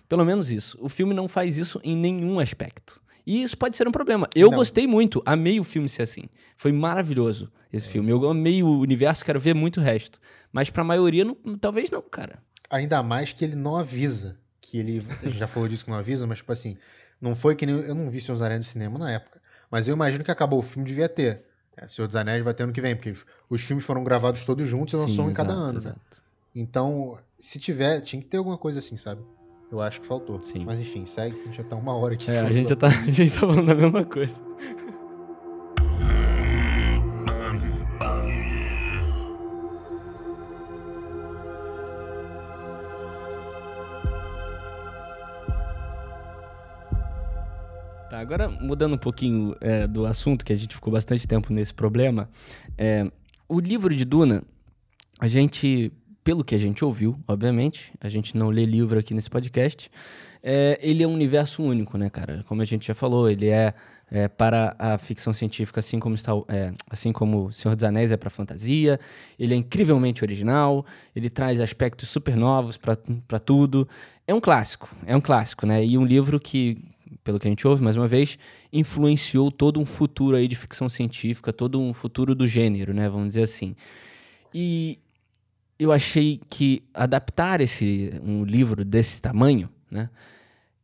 Pelo menos isso. O filme não faz isso em nenhum aspecto. E isso pode ser um problema. Eu gostei muito. Amei o filme ser assim. Foi maravilhoso esse filme. Eu amei o universo, quero ver muito o resto. Mas pra maioria, não, talvez não, cara. Ainda mais que ele não avisa. Que ele já falou disso que não avisa, mas tipo assim, não foi que nem... Eu não vi Senhor dos Anéis no cinema na época. Mas eu imagino que acabou o filme, devia ter. Senhor dos Anéis vai ter ano que vem, porque os filmes foram gravados todos juntos e lançou em cada ano. Exato. Então, se tiver, tinha que ter alguma coisa assim, sabe? Eu acho que faltou. Sim. Mas enfim, segue, a gente já tá 1 hora aqui. A gente tá falando da mesma coisa. Tá, agora mudando um pouquinho do assunto, que a gente ficou bastante tempo nesse problema. O livro de Duna, a gente... Pelo que a gente ouviu, obviamente, a gente não lê livro aqui nesse podcast, ele é um universo único, né, cara? Como a gente já falou, ele é para a ficção científica, assim como Senhor dos Anéis é para fantasia, ele é incrivelmente original, ele traz aspectos super novos para tudo. É um clássico, né? E um livro que, pelo que a gente ouve, mais uma vez, influenciou todo um futuro aí de ficção científica, todo um futuro do gênero, né, vamos dizer assim. E... eu achei que adaptar um livro desse tamanho, né,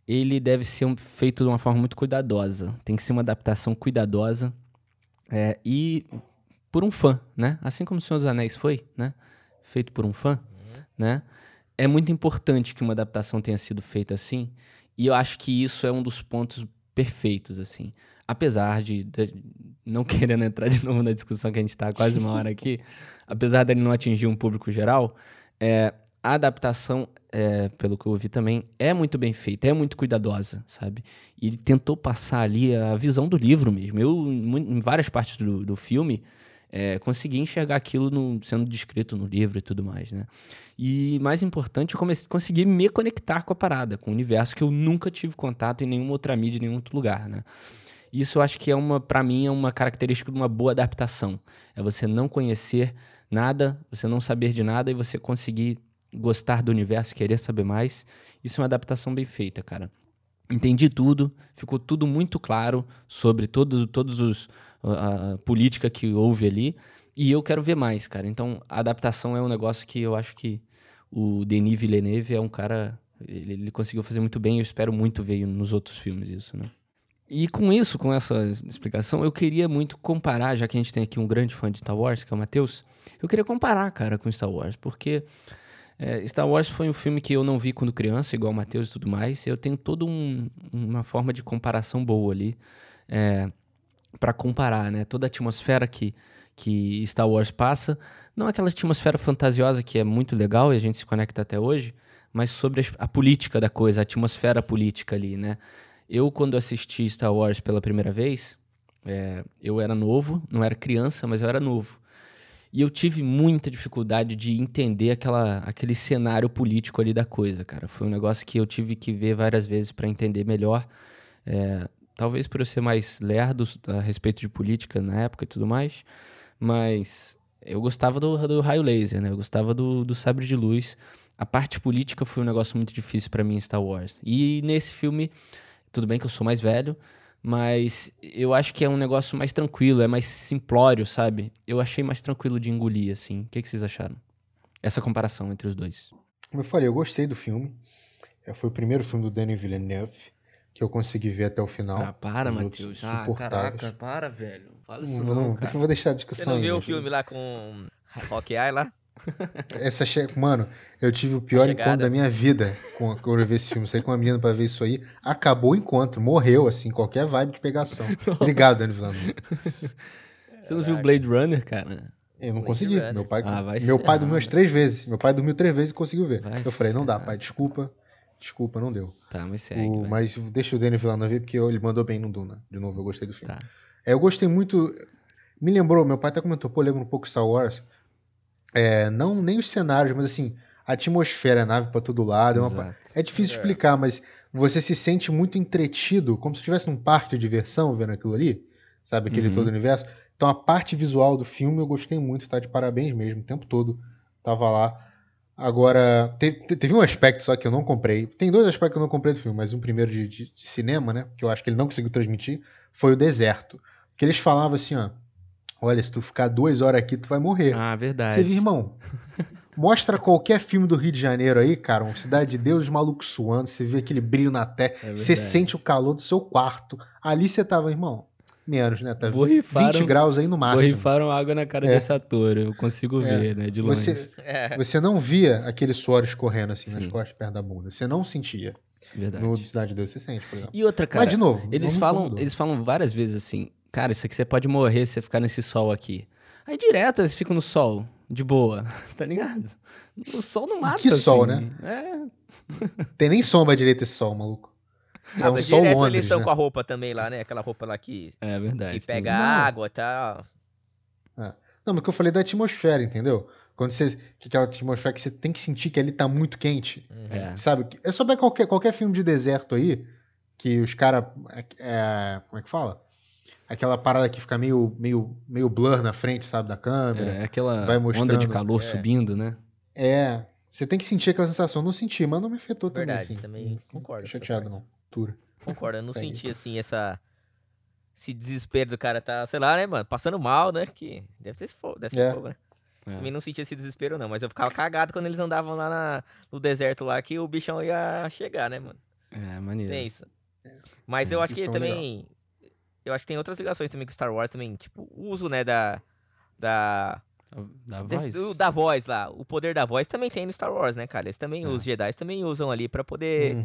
ele deve ser feito de uma forma muito cuidadosa. Tem que ser uma adaptação cuidadosa e por um fã, né? Assim como O Senhor dos Anéis foi, né? Feito por um fã, né? É muito importante que uma adaptação tenha sido feita assim. E eu acho que isso é um dos pontos perfeitos, assim. Apesar de não querendo entrar de novo na discussão que a gente tá há quase uma hora aqui, apesar dele não atingir um público geral, a adaptação, pelo que eu ouvi também, é muito bem feita, é muito cuidadosa, sabe? E ele tentou passar ali a visão do livro mesmo. Eu, em várias partes do filme, consegui enxergar aquilo sendo descrito no livro e tudo mais, né? E, mais importante, eu consegui me conectar com a parada, com o universo que eu nunca tive contato em nenhuma outra mídia, em nenhum outro lugar, né? Isso eu acho que pra mim, é uma característica de uma boa adaptação. É você não conhecer nada, você não saber de nada e você conseguir gostar do universo, querer saber mais. Isso é uma adaptação bem feita, cara. Entendi tudo, ficou tudo muito claro sobre todos os a política que houve ali. E eu quero ver mais, cara. Então, a adaptação é um negócio que eu acho que o Denis Villeneuve é um cara... Ele conseguiu fazer muito bem e eu espero muito ver nos outros filmes isso, né? E com essa explicação, eu queria muito comparar, já que a gente tem aqui um grande fã de Star Wars, que é o Matheus, eu queria comparar, cara, com Star Wars, porque Star Wars foi um filme que eu não vi quando criança, igual o Matheus e tudo mais, eu tenho toda uma forma de comparação boa ali, pra comparar, né, toda a atmosfera que Star Wars passa, não aquela atmosfera fantasiosa que é muito legal e a gente se conecta até hoje, mas sobre a política da coisa, a atmosfera política ali, né. Eu, quando assisti Star Wars pela primeira vez, eu era novo, não era criança, mas eu era novo. E eu tive muita dificuldade de entender aquele cenário político ali da coisa, cara. Foi um negócio que eu tive que ver várias vezes para entender melhor. Talvez por eu ser mais lerdo a respeito de política na época e tudo mais, mas eu gostava do raio laser, né? Eu gostava do sabre de luz. A parte política foi um negócio muito difícil para mim em Star Wars. E nesse filme... Tudo bem que eu sou mais velho, mas eu acho que é um negócio mais tranquilo, é mais simplório, sabe? Eu achei mais tranquilo de engolir, assim. O que, vocês acharam? Essa comparação entre os dois. Como eu falei, eu gostei do filme. Foi o primeiro filme do Denis Villeneuve que eu consegui ver até o final. Ah, para, Matheus. Ah, caraca, para, velho. Fala isso não, cara. Eu vou deixar a discussão aí. Você não viu o filme lá com Hawkeye lá? Mano, eu tive o pior encontro da minha vida quando eu vi esse filme. Saí com uma menina pra ver isso aí. Acabou o encontro, morreu, assim, qualquer vibe de pegação. Obrigado, Dani Villeneuve. Você não viu Blade Runner, cara? Eu não consegui. Meu pai dormiu umas 3 vezes. Meu pai dormiu 3 vezes e conseguiu ver. Eu falei, não dá, pai, desculpa, não deu. Tá, mas segue. Mas deixa o Dani Villeneuve ver, porque ele mandou bem no Duna. De novo, eu gostei do filme. Tá. Eu gostei muito. Me lembrou, meu pai até comentou, pô, lembra um pouco Star Wars. Não nem os cenários, mas assim, a atmosfera, a nave pra todo lado. É difícil explicar, mas você se sente muito entretido, como se estivesse num parque de diversão vendo aquilo ali, sabe? Aquele todo universo. Então a parte visual do filme eu gostei muito, tá de parabéns mesmo, o tempo todo tava lá. Agora, teve um aspecto só que eu não comprei. Tem 2 aspectos que eu não comprei do filme, mas um primeiro de cinema, né? Que eu acho que ele não conseguiu transmitir, foi o deserto. Porque eles falavam assim, ó. Olha, se tu ficar 2 horas aqui, tu vai morrer. Ah, verdade. Você viu, irmão? Mostra qualquer filme do Rio de Janeiro aí, cara. Um Cidade de Deus, os malucos suando. Você vê aquele brilho na terra. Você sente o calor do seu quarto. Ali você tava, irmão, menos, né? Tá 20 graus aí no máximo. Borrifaram água na cara desse ator. Eu consigo ver, né? De longe. Você não via aquele suor escorrendo assim nas costas, perto da bunda. Você não sentia. Verdade. No Cidade de Deus você sente, por exemplo. E outra, cara. Mas, de novo, eles falam várias vezes assim... Cara, isso aqui você pode morrer se você ficar nesse sol aqui. Aí direto eles ficam no sol, de boa, tá ligado? O sol não mata, assim. Que sol, né? Tem nem sombra direito esse sol, maluco. É um sol Londres, eles estão com a roupa também lá, né? Aquela roupa lá que... É verdade. Que pega água e tal. Não, mas o que eu falei da atmosfera, entendeu? Quando você... Aquela atmosfera que você tem que sentir que ali tá muito quente, sabe? É só ver qualquer filme de deserto aí, que os caras... como é que fala? Aquela parada que fica meio blur na frente, sabe, da câmera. Aquela vai mostrando, onda de calor subindo, né? Você tem que sentir aquela sensação. Não senti, mas não me afetou também. Verdade, também concordo. Chateado, não. Concordo, eu não senti, assim, esse desespero do cara tá, sei lá, né, mano, passando mal, né, que deve ser fogo, né? Também não senti esse desespero, não, mas eu ficava cagado quando eles andavam lá no deserto lá, que o bichão ia chegar, né, mano? Maneiro. Tem isso. Mas eu acho que também... Legal. Eu acho que tem outras ligações também com Star Wars também, tipo, o uso, né, da voz lá. O poder da voz também tem no Star Wars, né, cara? Eles também, os Jedi também usam ali pra poder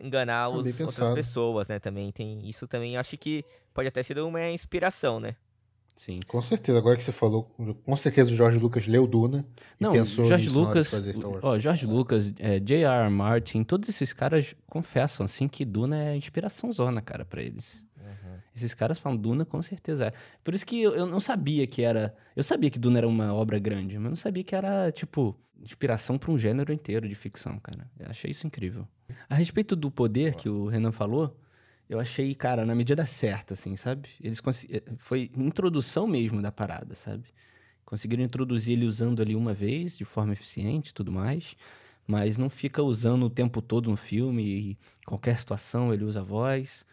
enganar outras pessoas, né? Também tem isso também. Acho que pode até ser uma inspiração, né? Sim. Com certeza. Agora que você falou, com certeza o George Lucas leu Duna e pensou nisso na hora de fazer Star Wars. Ó, George Lucas, J.R. Martin, todos esses caras confessam assim que Duna é inspiração zona, cara, pra eles. Uhum. Esses caras falam Duna com certeza. É. Por isso que eu não sabia que era... Eu sabia que Duna era uma obra grande, mas não sabia que era, tipo, inspiração pra um gênero inteiro de ficção, cara. Eu achei isso incrível. A respeito do poder que o Renan falou... Eu achei, cara, na medida certa, assim, sabe? Eles foi introdução mesmo da parada, sabe? Conseguiram introduzir ele usando ali uma vez, de forma eficiente e tudo mais. Mas não fica usando o tempo todo no filme. E qualquer situação ele usa a voz.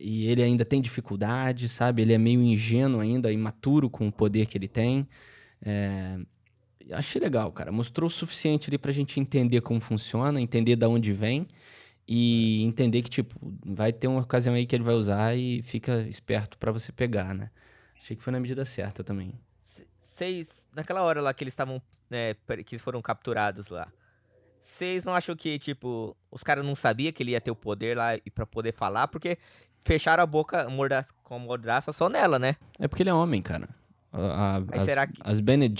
E ele ainda tem dificuldade, sabe? Ele é meio ingênuo ainda, imaturo com o poder que ele tem. Achei legal, cara. Mostrou o suficiente ali pra gente entender como funciona, entender de onde vem. E entender que, tipo, vai ter uma ocasião aí que ele vai usar e fica esperto pra você pegar, né? Achei que foi na medida certa também. Vocês, naquela hora lá que eles estavam, né, que eles foram capturados lá, vocês não acham que, tipo, os caras não sabiam que ele ia ter o poder lá e pra poder falar? Porque fecharam a boca com a mordaça só nela, né? É porque ele é homem, cara. As Bene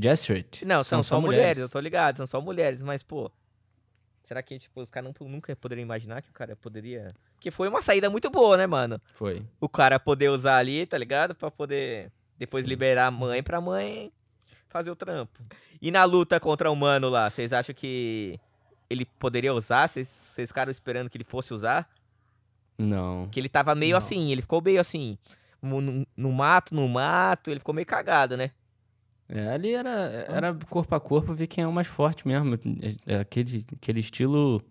Gesserit... Não, são só mulheres, eu tô ligado, são só mulheres, mas, pô... Será que, tipo, os caras nunca poderiam imaginar que o cara poderia... Porque foi uma saída muito boa, né, mano? Foi. O cara poder usar ali, tá ligado? Pra poder depois liberar a mãe pra mãe fazer o trampo. E na luta contra o humano lá, vocês acham que ele poderia usar? Vocês ficaram esperando que ele fosse usar? Não. Que ele tava meio assim, ele ficou meio assim, no mato, ele ficou meio cagado, né? Ali era corpo a corpo, ver quem é o mais forte mesmo. Aquele estilo...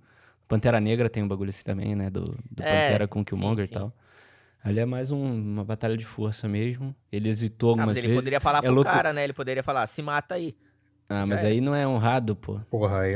Pantera Negra tem um bagulho assim também, né? Do Pantera com Killmonger e tal. Ali é mais uma batalha de força mesmo. Ele hesitou algumas vezes. Mas ele poderia falar pro cara, né? Ele poderia falar, se mata aí. Mas aí não é honrado, pô. Porra, aí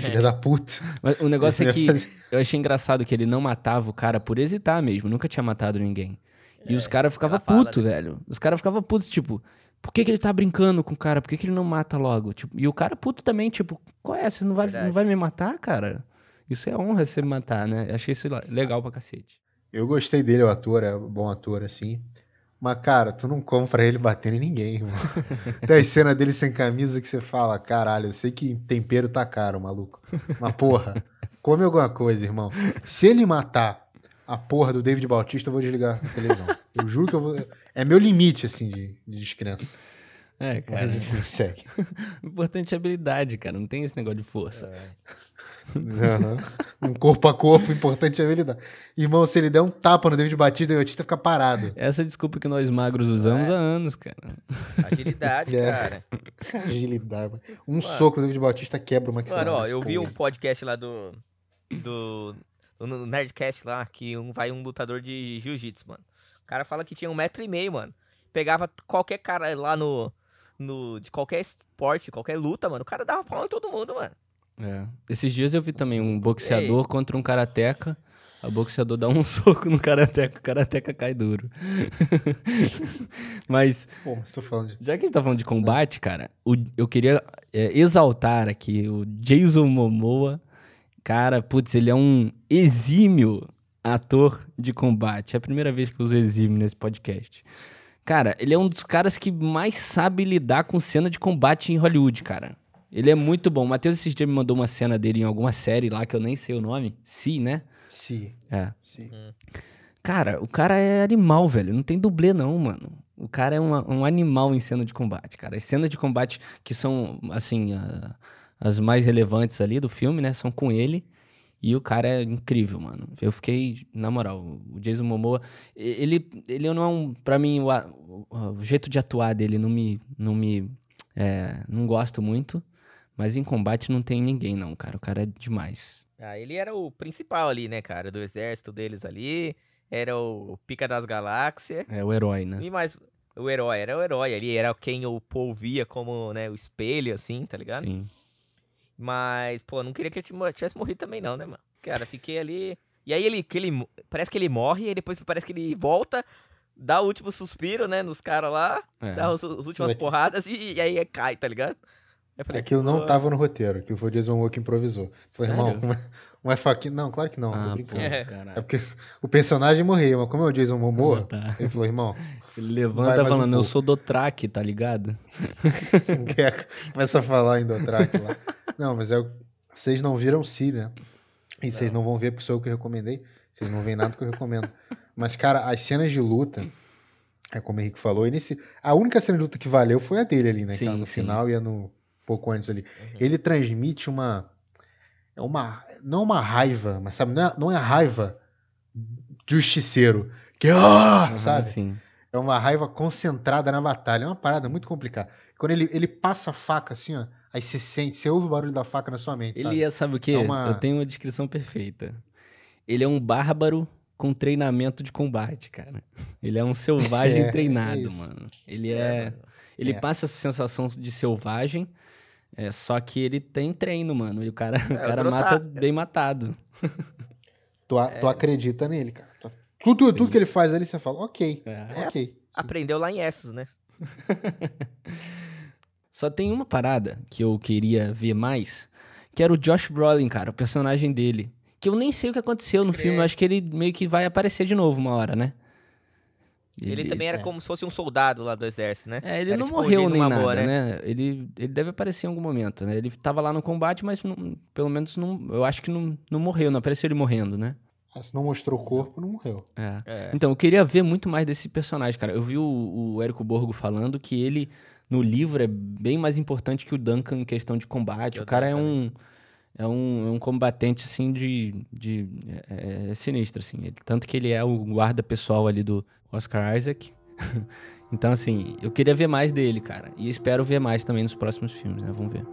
filha da puta. Mas o negócio é que eu achei engraçado que ele não matava o cara por hesitar mesmo. Nunca tinha matado ninguém. E os caras ficavam putos, né? Velho. Os caras ficavam putos, tipo... Por que ele tá brincando com o cara? Por que ele não mata logo? Tipo, e o cara puto também, tipo... Qual é? Você não vai me matar, cara? Isso é honra você me matar, né? Achei isso legal pra cacete. Eu gostei dele, o ator. É um bom ator, assim. Mas, cara, tu não compra ele batendo em ninguém, irmão. Tem as cenas dele sem camisa que você fala... Caralho, eu sei que tempero tá caro, maluco. Mas, porra, come alguma coisa, irmão. Se ele matar a porra do Dave Bautista, eu vou desligar a televisão. Eu juro que eu vou... É meu limite, assim, de descrença. É, cara. Mas a gente consegue. O importante é habilidade, cara. Não tem esse negócio de força. Não. Um corpo a corpo, o importante é habilidade. Irmão, se ele der um tapa no David Batista, o Batista fica parado. Essa é a desculpa que nós magros usamos há anos, cara. Agilidade, cara. Agilidade. Mano, soco no David Batista quebra o maxilar. Mano, ó, eu vi um podcast lá do Nerdcast lá, que vai um lutador de jiu-jitsu, mano. O cara fala que tinha 1,5 metros, mano. Pegava qualquer cara lá de qualquer esporte, qualquer luta, mano. O cara dava pau em todo mundo, mano. Esses dias eu vi também um boxeador contra um karateca. O boxeador dá um soco no karateca, o karateca cai duro. Mas, já que a gente tá falando de combate, cara, eu queria exaltar aqui o Jason Momoa. Cara, putz, ele é um exímio ator de combate. É a primeira vez que eu uso exímio nesse podcast. Cara, ele é um dos caras que mais sabe lidar com cena de combate em Hollywood, cara. Ele é muito bom. O Matheus esses dias me mandou uma cena dele em alguma série lá, que eu nem sei o nome. Sim. Cara, o cara é animal, velho. Não tem dublê não, mano. O cara é um animal em cena de combate, cara. As cenas de combate que são, assim, as mais relevantes ali do filme, né? São com ele. E o cara é incrível, mano. Eu fiquei, na moral, o Jason Momoa... Ele não é um... Pra mim, o jeito de atuar dele não gosto muito. Mas em combate não tem ninguém, não, cara. O cara é demais. Ele era o principal ali, né, cara? Do exército deles ali. Era o pica das galáxias. É, o herói, né? E mais... Era o herói ali. Era quem o povo via como, né, o espelho, assim, tá ligado? Sim. Mas, pô, não queria que ele tivesse morrido também não, né, mano? Cara, fiquei ali... E aí ele parece que ele morre, e depois parece que ele volta, dá o último suspiro, né, nos caras lá, dá as últimas porradas e aí cai, tá ligado? Aquilo não tava no roteiro, aquilo foi o Jason Momoa que improvisou. Foi, irmão, Não é faquinha. Não, claro que não. Ah, pô, é porque o personagem morreu, mas como é o Jason Momoa, ele falou, irmão... Ele levanta falando, eu sou Dothraki, tá ligado? Começa a falar em Dothraki lá. Não, mas é... Vocês não viram Siri, né? E vocês não vão ver porque sou eu que recomendei. Vocês não veem nada que eu recomendo. Mas, cara, as cenas de luta, é como o Henrique falou, e nesse... a única cena de luta que valeu foi a dele ali, né? Sim, cara, no final e a no... pouco antes ali. Uhum. Ele transmite uma... Não uma raiva, mas sabe? Não é raiva justiceiro. Que sabe? Sim. É uma raiva concentrada na batalha. É uma parada muito complicada. Quando ele passa a faca assim, ó, aí você sente, você ouve o barulho da faca na sua mente. Ele sabe, sabe o quê? Eu tenho uma descrição perfeita. Ele é um bárbaro com treinamento de combate, cara. Ele é um selvagem treinado, mano. Ele é... Ele passa essa sensação de selvagem, só que ele tem treino, mano. E o cara mata bem matado. Tu acredita nele, cara. Tudo que ele faz ali, você fala, ok. Aprendeu lá em Essos, né? Só tem uma parada que eu queria ver mais, que era o Josh Brolin, cara, o personagem dele. Que eu nem sei o que aconteceu no filme, eu acho que ele meio que vai aparecer de novo uma hora, né? Ele também era como se fosse um soldado lá do exército, né? É, ele não morreu nem nada, né? Ele deve aparecer em algum momento, né? Ele tava lá no combate, mas não, pelo menos não, eu acho que não morreu, não apareceu ele morrendo, né? Se não mostrou o corpo, não morreu. Então, eu queria ver muito mais desse personagem, cara. Eu vi o Érico Borgo falando que ele, no livro, é bem mais importante que o Duncan em questão de combate. O cara é um combatente, assim, de sinistro, assim. Tanto que ele é o guarda pessoal ali do Oscar Isaac. Então, assim, eu queria ver mais dele, cara. E espero ver mais também nos próximos filmes, né? Vamos ver.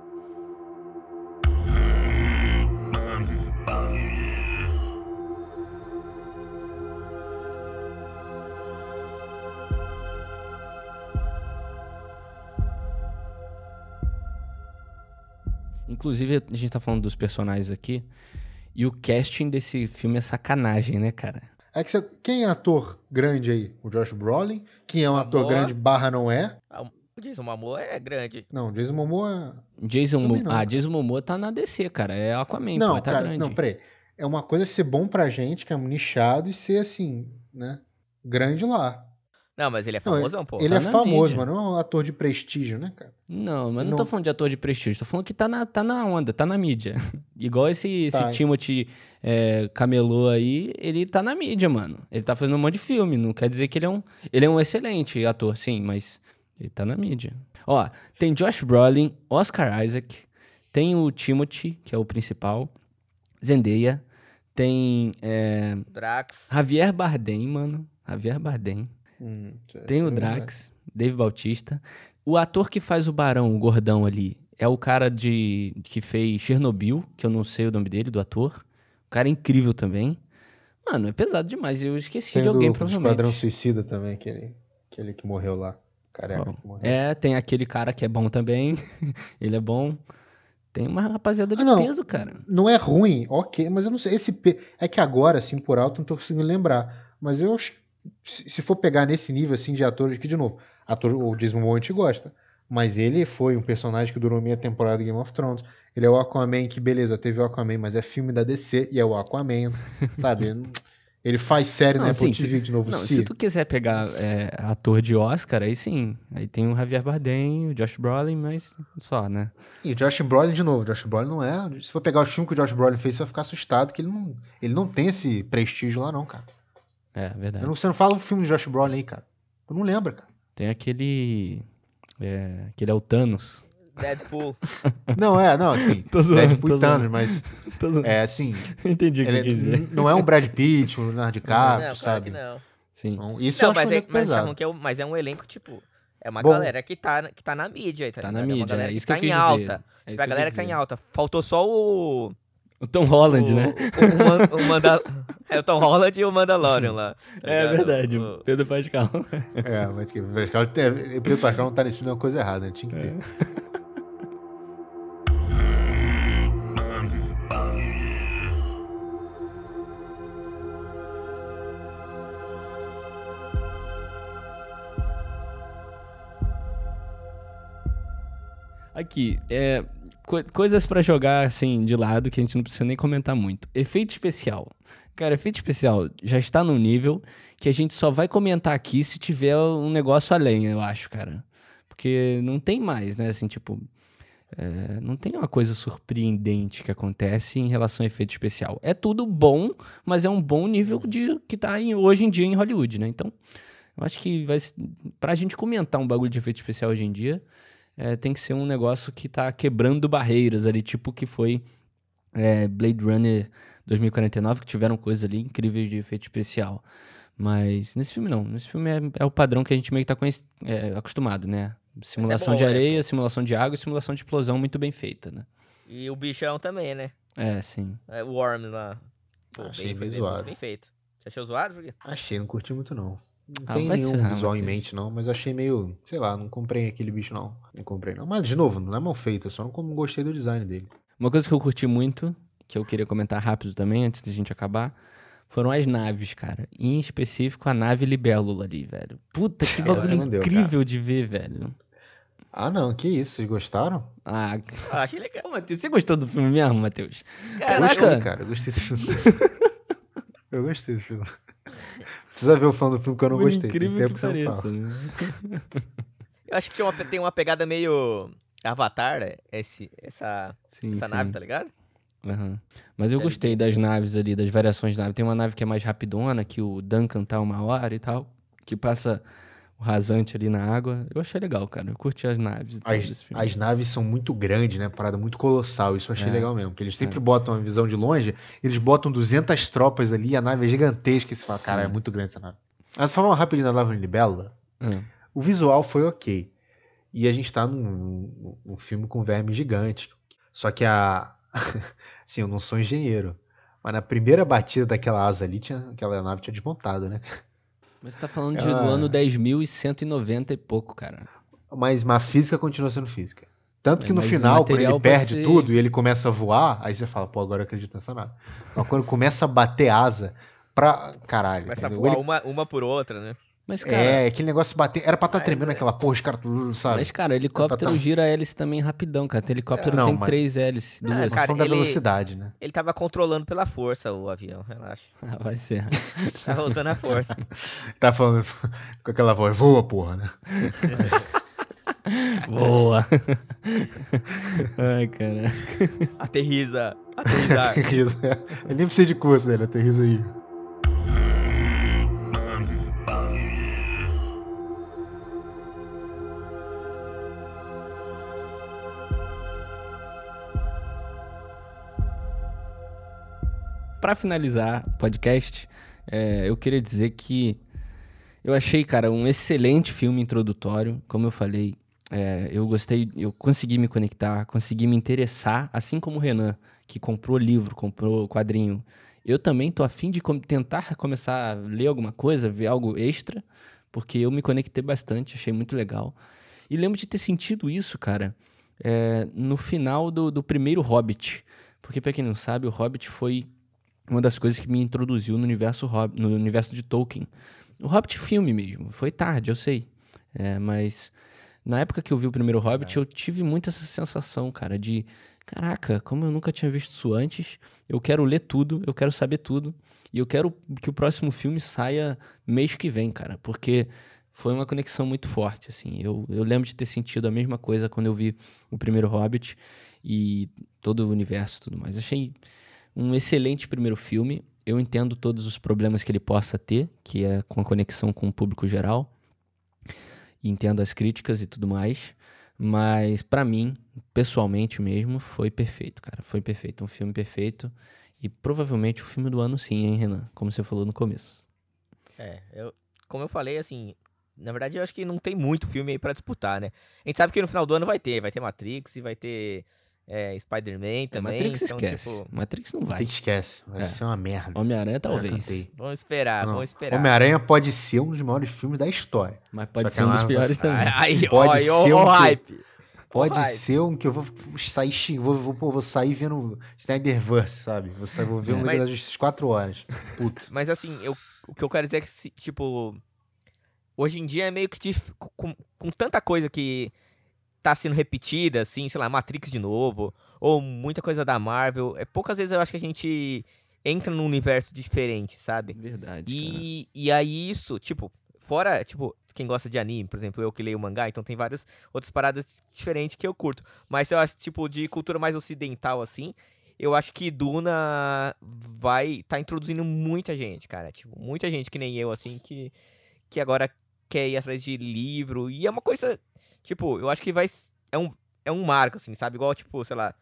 Inclusive, a gente tá falando dos personagens aqui. E o casting desse filme é sacanagem, né, cara? É que quem é ator grande aí? O Josh Brolin? Quem é um ator grande / não é? O Jason Momoa é grande. Não, o Jason Momoa... Jason Momoa tá na DC, cara. É Aquaman, não, pô, tá grande. Não, peraí. É uma coisa ser bom pra gente, que é um nichado, e ser assim, né? Grande lá. Não, mas ele é famosão, pô. Ele é famoso, mas não é um ator de prestígio, né, cara? Não, mas não tô falando de ator de prestígio. Tô falando que tá na onda, tá na mídia. Igual esse Timothée Camelô aí, ele tá na mídia, mano. Ele tá fazendo um monte de filme. Não quer dizer que ele é um... Ele é um excelente ator, sim, mas ele tá na mídia. Ó, tem Josh Brolin, Oscar Isaac, tem o Timothée, que é o principal, Zendaya, tem... Drax. Javier Bardem. Tem o Drax, Dave Bautista. O ator que faz o Barão, o gordão ali, é o cara que fez Chernobyl, que eu não sei o nome dele, do ator. O cara é incrível também. Mano, é pesado demais. Eu esqueci de alguém, provavelmente. Tem o Esquadrão Suicida também, aquele que morreu lá. Careca que morreu. Tem aquele cara que é bom também. Ele é bom. Tem uma rapaziada de peso, cara. Não é ruim, ok, mas eu não sei. É que agora, assim, por alto, não tô conseguindo lembrar. Mas eu acho... Se for pegar nesse nível, assim, de atores, que, de novo, ator, o Jason Momoa a gente gosta, mas ele foi um personagem que durou meia temporada do Game of Thrones. Ele é o Aquaman, que, beleza, teve o Aquaman, mas é filme da DC e é o Aquaman, sabe? Ele faz série na Apple TV de novo. Se tu quiser pegar ator de Oscar, aí sim. Aí tem o Javier Bardem, o Josh Brolin, mas só, né? E o Josh Brolin, de novo, o Josh Brolin não é... Se for pegar o filme que o Josh Brolin fez, você vai ficar assustado, que ele não tem esse prestígio lá, não, cara. É, verdade. Você não fala o filme de Josh Brolin aí, cara. Tu não lembra, cara. Tem aquele... aquele é o Thanos. Deadpool. Não, assim. Deadpool e Thanos, mas... É, assim... Entendi o que você quer dizer. Não é um Brad Pitt, um Leonardo DiCaprio, sabe? Claro que não. Sim. Então, isso não, eu acho muito pesado. Mas é um elenco, tipo... É uma galera que tá na mídia. Tá na mídia, é isso que eu quis dizer. Tá em alta. Tipo, a galera que tá em alta. Faltou só o... O Tom Holland, né? É o Tom Holland e o Mandalorian lá. Tá verdade. O Pedro Pascal. Mas o Pedro Pascal não tá nesse filme, é uma coisa errada, né? Tinha que ter. Aqui, coisas pra jogar, assim, de lado, que a gente não precisa nem comentar muito. Efeito especial. Cara, efeito especial já está num nível que a gente só vai comentar aqui se tiver um negócio além, eu acho, cara. Porque não tem mais, né? Assim, tipo... não tem uma coisa surpreendente que acontece em relação a efeito especial. É tudo bom, mas é um bom nível de, que tá hoje em dia em Hollywood, né? Então, eu acho que pra gente comentar um bagulho de efeito especial hoje em dia, tem que ser um negócio que tá quebrando barreiras ali, tipo que foi Blade Runner 2049, que tiveram coisas ali incríveis de efeito especial. Mas nesse filme não. Nesse filme é o padrão que a gente meio que tá acostumado, né? Simulação de areia, simulação de água e simulação de explosão muito bem feita, né? E o bichão também, né? É, sim. O Worm lá. Pô, achei bem zoado. Bem feito. Você achou zoado? Por quê? Achei, não curti muito não. Não tem nenhum visual em mente não, mas achei meio... Sei lá, não comprei aquele bicho não. Não comprei não. Mas, de novo, não é mal feito, só não gostei do design dele. Uma coisa que eu curti muito, que eu queria comentar rápido também, antes da gente acabar... Foram as naves, cara. Em específico, a nave Libélula ali, velho. Puta, que bagulho incrível de ver, velho. Ah, não. Que isso? Vocês gostaram? Ah, achei legal, Matheus. Você gostou do filme mesmo, Matheus? Caraca. Eu gostei, cara. Eu gostei do filme. Eu gostei do filme. Precisa ver o fã do filme que eu não gostei. Incrível tem tempo que pareça, né? Eu acho que tem uma pegada meio Avatar, né? Essa nave, tá ligado? Uhum. Mas eu gostei das naves ali, das variações de nave. Tem uma nave que é mais rapidona, que o Duncan tá uma hora e tal, que passa o rasante ali na água. Eu achei legal, cara. Eu curti as naves. As naves são muito grandes, né? Parada muito colossal. Isso eu achei legal mesmo. Porque eles sempre botam a visão de longe, eles botam 200 tropas ali, a nave é gigantesca. E você fala, cara, é muito grande essa nave. Mas só uma rapidinha da nave Libélula. O visual foi ok. E a gente tá num filme com verme gigante. Só que Sim, eu não sou engenheiro. Mas na primeira batida daquela asa ali, aquela nave tinha desmontado, né? Mas você tá falando do ano 10.190 e pouco, cara. Mas a física continua sendo física. Tanto que no final, quando ele perde tudo e ele começa a voar, aí você fala, pô, agora eu acredito nessa nave. Mas quando começa a bater asa pra... Caralho. Começa a voar uma por outra, né? Mas, cara, aquele negócio bater. Era pra estar tremendo aquela porra, os caras, sabe? Mas, cara, o helicóptero gira a hélice também rapidão, cara. O helicóptero tem 3 hélices. Duas. Cara, da velocidade, né? Ele tava controlando pela força o avião, relaxa. Ah, vai ser. Tava usando a força. Tá falando com aquela voz, voa, porra, né? Voa. Ai, caraca. Aterriza. Aterriza. Ele nem precisa de curso, velho. Aterriza aí. Pra finalizar o podcast, eu queria dizer que eu achei, cara, um excelente filme introdutório. Como eu falei, eu gostei, eu consegui me conectar, consegui me interessar, assim como o Renan, que comprou livro, comprou quadrinho. Eu também tô afim de tentar começar a ler alguma coisa, ver algo extra, porque eu me conectei bastante, achei muito legal. E lembro de ter sentido isso, cara, no final do primeiro Hobbit. Porque, pra quem não sabe, o Hobbit foi... uma das coisas que me introduziu no universo de Tolkien. O Hobbit filme mesmo. Foi tarde, eu sei. Mas na época que eu vi o primeiro Hobbit, eu tive muito essa sensação, cara, de... Caraca, como eu nunca tinha visto isso antes. Eu quero ler tudo, eu quero saber tudo. E eu quero que o próximo filme saia mês que vem, cara. Porque foi uma conexão muito forte, assim. Eu lembro de ter sentido a mesma coisa quando eu vi o primeiro Hobbit. E todo o universo e tudo mais. Achei... um excelente primeiro filme. Eu entendo todos os problemas que ele possa ter, que é com a conexão com o público geral. Entendo as críticas e tudo mais. Mas, pra mim, pessoalmente mesmo, foi perfeito, cara. Foi perfeito. Um filme perfeito. E provavelmente o filme do ano, sim, hein, Renan? Como você falou no começo. Como eu falei, assim... Na verdade, eu acho que não tem muito filme aí pra disputar, né? A gente sabe que no final do ano vai ter. Vai ter Matrix e vai ter... Spider-Man também. Matrix então, esquece. Tipo... Matrix não vai. Matrix esquece. Vai ser uma merda. Homem-Aranha talvez. Vamos esperar. Homem-Aranha pode ser um dos maiores filmes da história. Mas pode ser um dos piores também. Pode ser um que eu vou sair vendo Snyderverse, sabe? Vou ver uma das 4 horas. Puto. Mas assim, o que eu quero dizer é que, tipo... Hoje em dia é meio que... Com tanta coisa que... tá sendo repetida, assim, sei lá, Matrix de novo, ou muita coisa da Marvel. É, poucas vezes eu acho que a gente entra num universo diferente, sabe? Verdade, e aí isso, tipo, fora, tipo, quem gosta de anime, por exemplo, eu que leio mangá, então tem várias outras paradas diferentes que eu curto. Mas eu acho, tipo, de cultura mais ocidental, assim, eu acho que Duna vai tá introduzindo muita gente, cara. Tipo, muita gente que nem eu, assim, que agora quer ir atrás de livro. E é uma coisa, tipo, eu acho que vai... É um marco, assim, sabe? Igual, tipo, sei lá,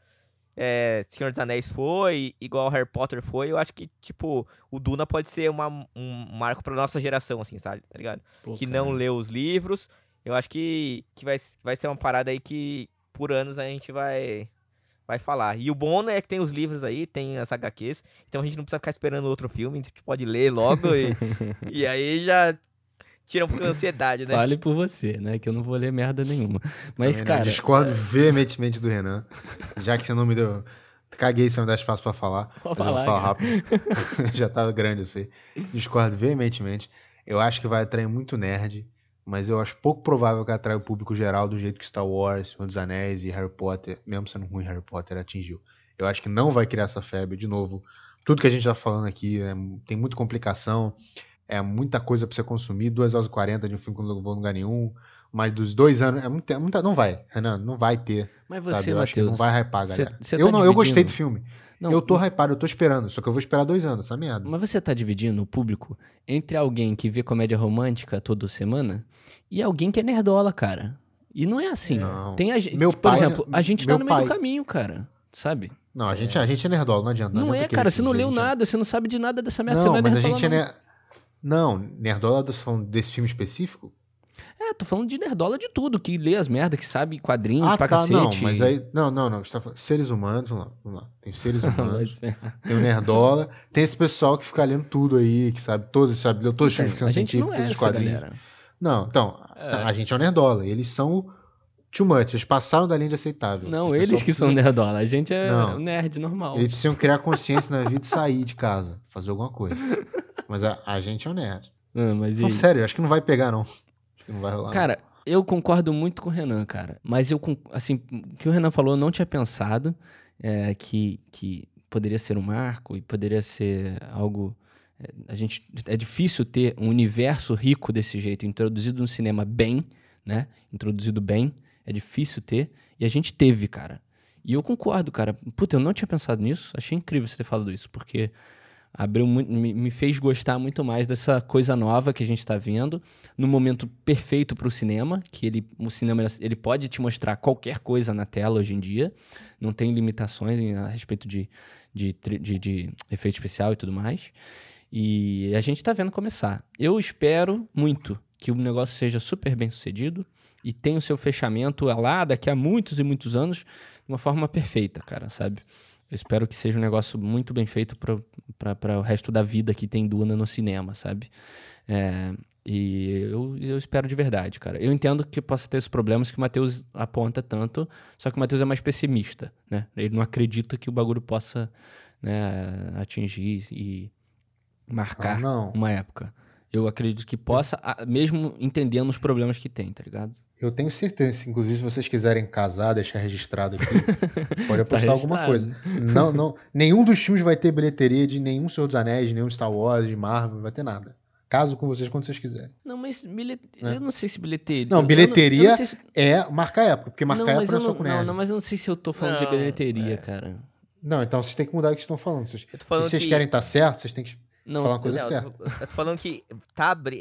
Senhor dos Anéis foi, igual Harry Potter foi. Eu acho que, tipo, o Duna pode ser um marco pra nossa geração, assim, sabe? Tá ligado? Pô, que cara, não leu os livros. Eu acho que vai ser uma parada aí que, por anos, a gente vai falar. E o bom é que tem os livros aí, tem as HQs. Então, a gente não precisa ficar esperando outro filme. A gente pode ler logo e aí já... Tira um pouco da ansiedade, né? Fale por você, né? Que eu não vou ler merda nenhuma. Mas, também, cara... Eu discordo veementemente do Renan. Já que você não me deu... Caguei se eu me dar espaço pra falar. Vou falar, eu vou falar rápido. Já tava grande, eu sei. Discordo veementemente. Eu acho que vai atrair muito nerd. Mas eu acho pouco provável que atrai o público geral do jeito que Star Wars, Senhor dos Anéis e Harry Potter, mesmo sendo ruim, Harry Potter atingiu. Eu acho que não vai criar essa febre. De novo, tudo que a gente tá falando aqui, né? Tem muita complicação... É muita coisa pra você consumir, 2 horas e 40 de um filme que eu não vou em lugar nenhum, mas dos 2 anos, é muita, não vai, Renan, não vai ter. Mas você, sabe? Eu acho que não vai hypar, galera. Cê tá eu gostei do filme. Não, eu tô hypado, eu tô esperando, só que eu vou esperar 2 anos, essa merda. Mas você tá dividindo o público entre alguém que vê comédia romântica toda semana e alguém que é nerdola, cara. E não é assim. Não. Tem a gente, por exemplo, a gente tá no meio do caminho, cara, sabe? Não, a gente é nerdola, não adianta. Não é, cara, você não leu nada, você não sabe de nada dessa merda, você não é nerdola. Mas a gente é... Não, nerdola, tô falando desse filme específico? É, tô falando de nerdola de tudo, que lê as merdas, que sabe quadrinhos, pra tá, cacete. Ah, não, mas aí... Não, você tá falando seres humanos, vamos lá. Tem seres humanos, tem o nerdola, tem esse pessoal que fica lendo tudo aí, que sabe todos, sabe, leu todos os filmes de ficção científica, todos os quadrinhos. Galera. Não, então, a gente é o nerdola, eles são o too much, eles passaram da linha de aceitável. Não, eles que são nerdola, a gente é nerd normal. Eles precisam criar consciência na vida e sair de casa, fazer alguma coisa. Mas a gente é um nerd. Não, sério, acho que não vai pegar, não. Acho que não vai rolar. Cara, eu concordo muito com o Renan, cara. Mas eu, assim, o que o Renan falou, eu não tinha pensado que poderia ser um marco e poderia ser algo... É difícil ter um universo rico desse jeito, introduzido no cinema bem, né? Introduzido bem, é difícil ter. E a gente teve, cara. E eu concordo, cara. Puta, eu não tinha pensado nisso. Achei incrível você ter falado isso, porque... Abriu muito, me fez gostar muito mais dessa coisa nova que a gente está vendo, no momento perfeito para o cinema, que o cinema ele pode te mostrar qualquer coisa na tela hoje em dia, não tem limitações a respeito de efeito especial e tudo mais. E a gente está vendo começar. Eu espero muito que o negócio seja super bem sucedido e tenha o seu fechamento lá daqui a muitos e muitos anos de uma forma perfeita, cara, sabe? Eu espero que seja um negócio muito bem feito para o resto da vida que tem Duna no cinema, sabe? E eu espero de verdade, cara. Eu entendo que possa ter esses problemas que o Matheus aponta tanto, só que o Matheus é mais pessimista, né? Ele não acredita que o bagulho possa, né, atingir e marcar uma época. Eu acredito que possa, mesmo entendendo os problemas que tem, tá ligado? Eu tenho certeza. Inclusive, se vocês quiserem casar, deixar registrado aqui, pode apostar alguma coisa. Não, nenhum dos filmes vai ter bilheteria de nenhum Senhor dos Anéis, de nenhum Star Wars, de Marvel, não vai ter nada. Caso com vocês quando vocês quiserem. Não, mas eu não sei se bilheteria... Não, bilheteria eu não sei se... é marcar época, porque marcar época não é só com nerd. Não, mas eu não sei se eu tô falando de bilheteria, cara. Não, então vocês têm que mudar o que vocês estão falando. Se vocês querem estar certo, vocês têm que... Não, falar uma coisa certa. Eu tô falando que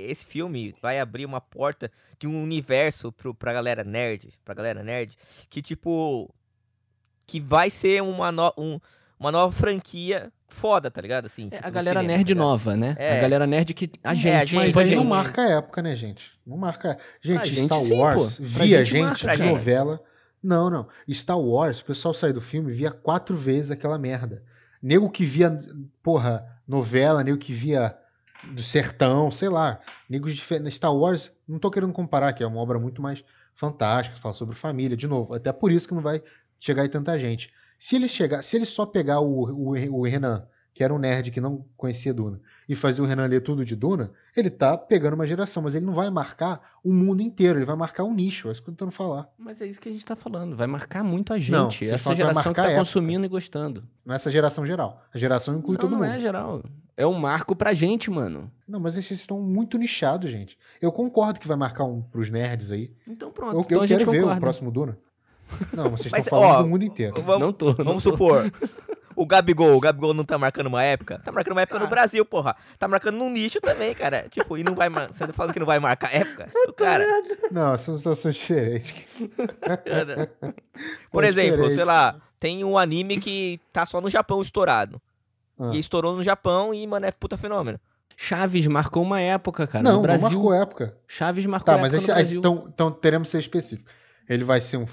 esse filme vai abrir uma porta de um universo pra galera nerd, que tipo, que vai ser uma nova franquia foda, tá ligado? Assim, tipo, a galera cinema, nerd tá nova, né? A galera nerd que a gente... Mas não marca a época, né, gente? Não marca... Gente, Star Wars, via gente, novela... Não. Star Wars, o pessoal saiu do filme e via 4 vezes aquela merda. Nego que via, porra... novela, nego que via do sertão, sei lá, negos diferentes. Star Wars, não tô querendo comparar, que é uma obra muito mais fantástica, fala sobre família, de novo, até por isso que não vai chegar aí tanta gente. Se ele só pegar o Renan, que era um nerd que não conhecia Duna, e fazia o Renan ler tudo de Duna, ele tá pegando uma geração, mas ele não vai marcar o mundo inteiro, ele vai marcar um nicho, é isso que eu tô tentando falar. Mas é isso que a gente tá falando, vai marcar muito a gente, não, essa geração que tá consumindo e gostando. Não é essa geração geral, a geração inclui todo mundo. Não, não é geral, é um marco pra gente, mano. Não, mas esses estão muito nichados, gente. Eu concordo que vai marcar um pros nerds aí. Então pronto, então a gente concorda. Eu quero ver o próximo Duna. Não, vocês estão falando do mundo inteiro. Vamos supor... O Gabigol não tá marcando uma época? Tá marcando uma época no Brasil, porra. Tá marcando num nicho também, cara. Tipo, e não vai marcar. Você tá falando que não vai marcar época? Cara. Não, são situações diferentes. Por exemplo, sei lá, tem um anime que tá só no Japão estourado. E estourou no Japão e, mano, é puta fenômeno. Chaves marcou uma época, cara. Não, no Brasil. Não marcou época. Chaves marcou época. Tá, mas esse, então teremos que ser específicos. Ele vai ser um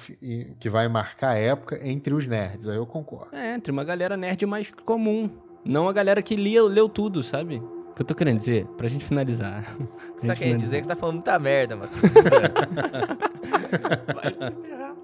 que vai marcar a época entre os nerds, aí eu concordo. É, entre uma galera nerd mais comum. Não a galera que leu tudo, sabe? O que eu tô querendo dizer, pra gente finalizar. Você tá querendo dizer que você tá falando muita merda, mano. Vai se ferrar.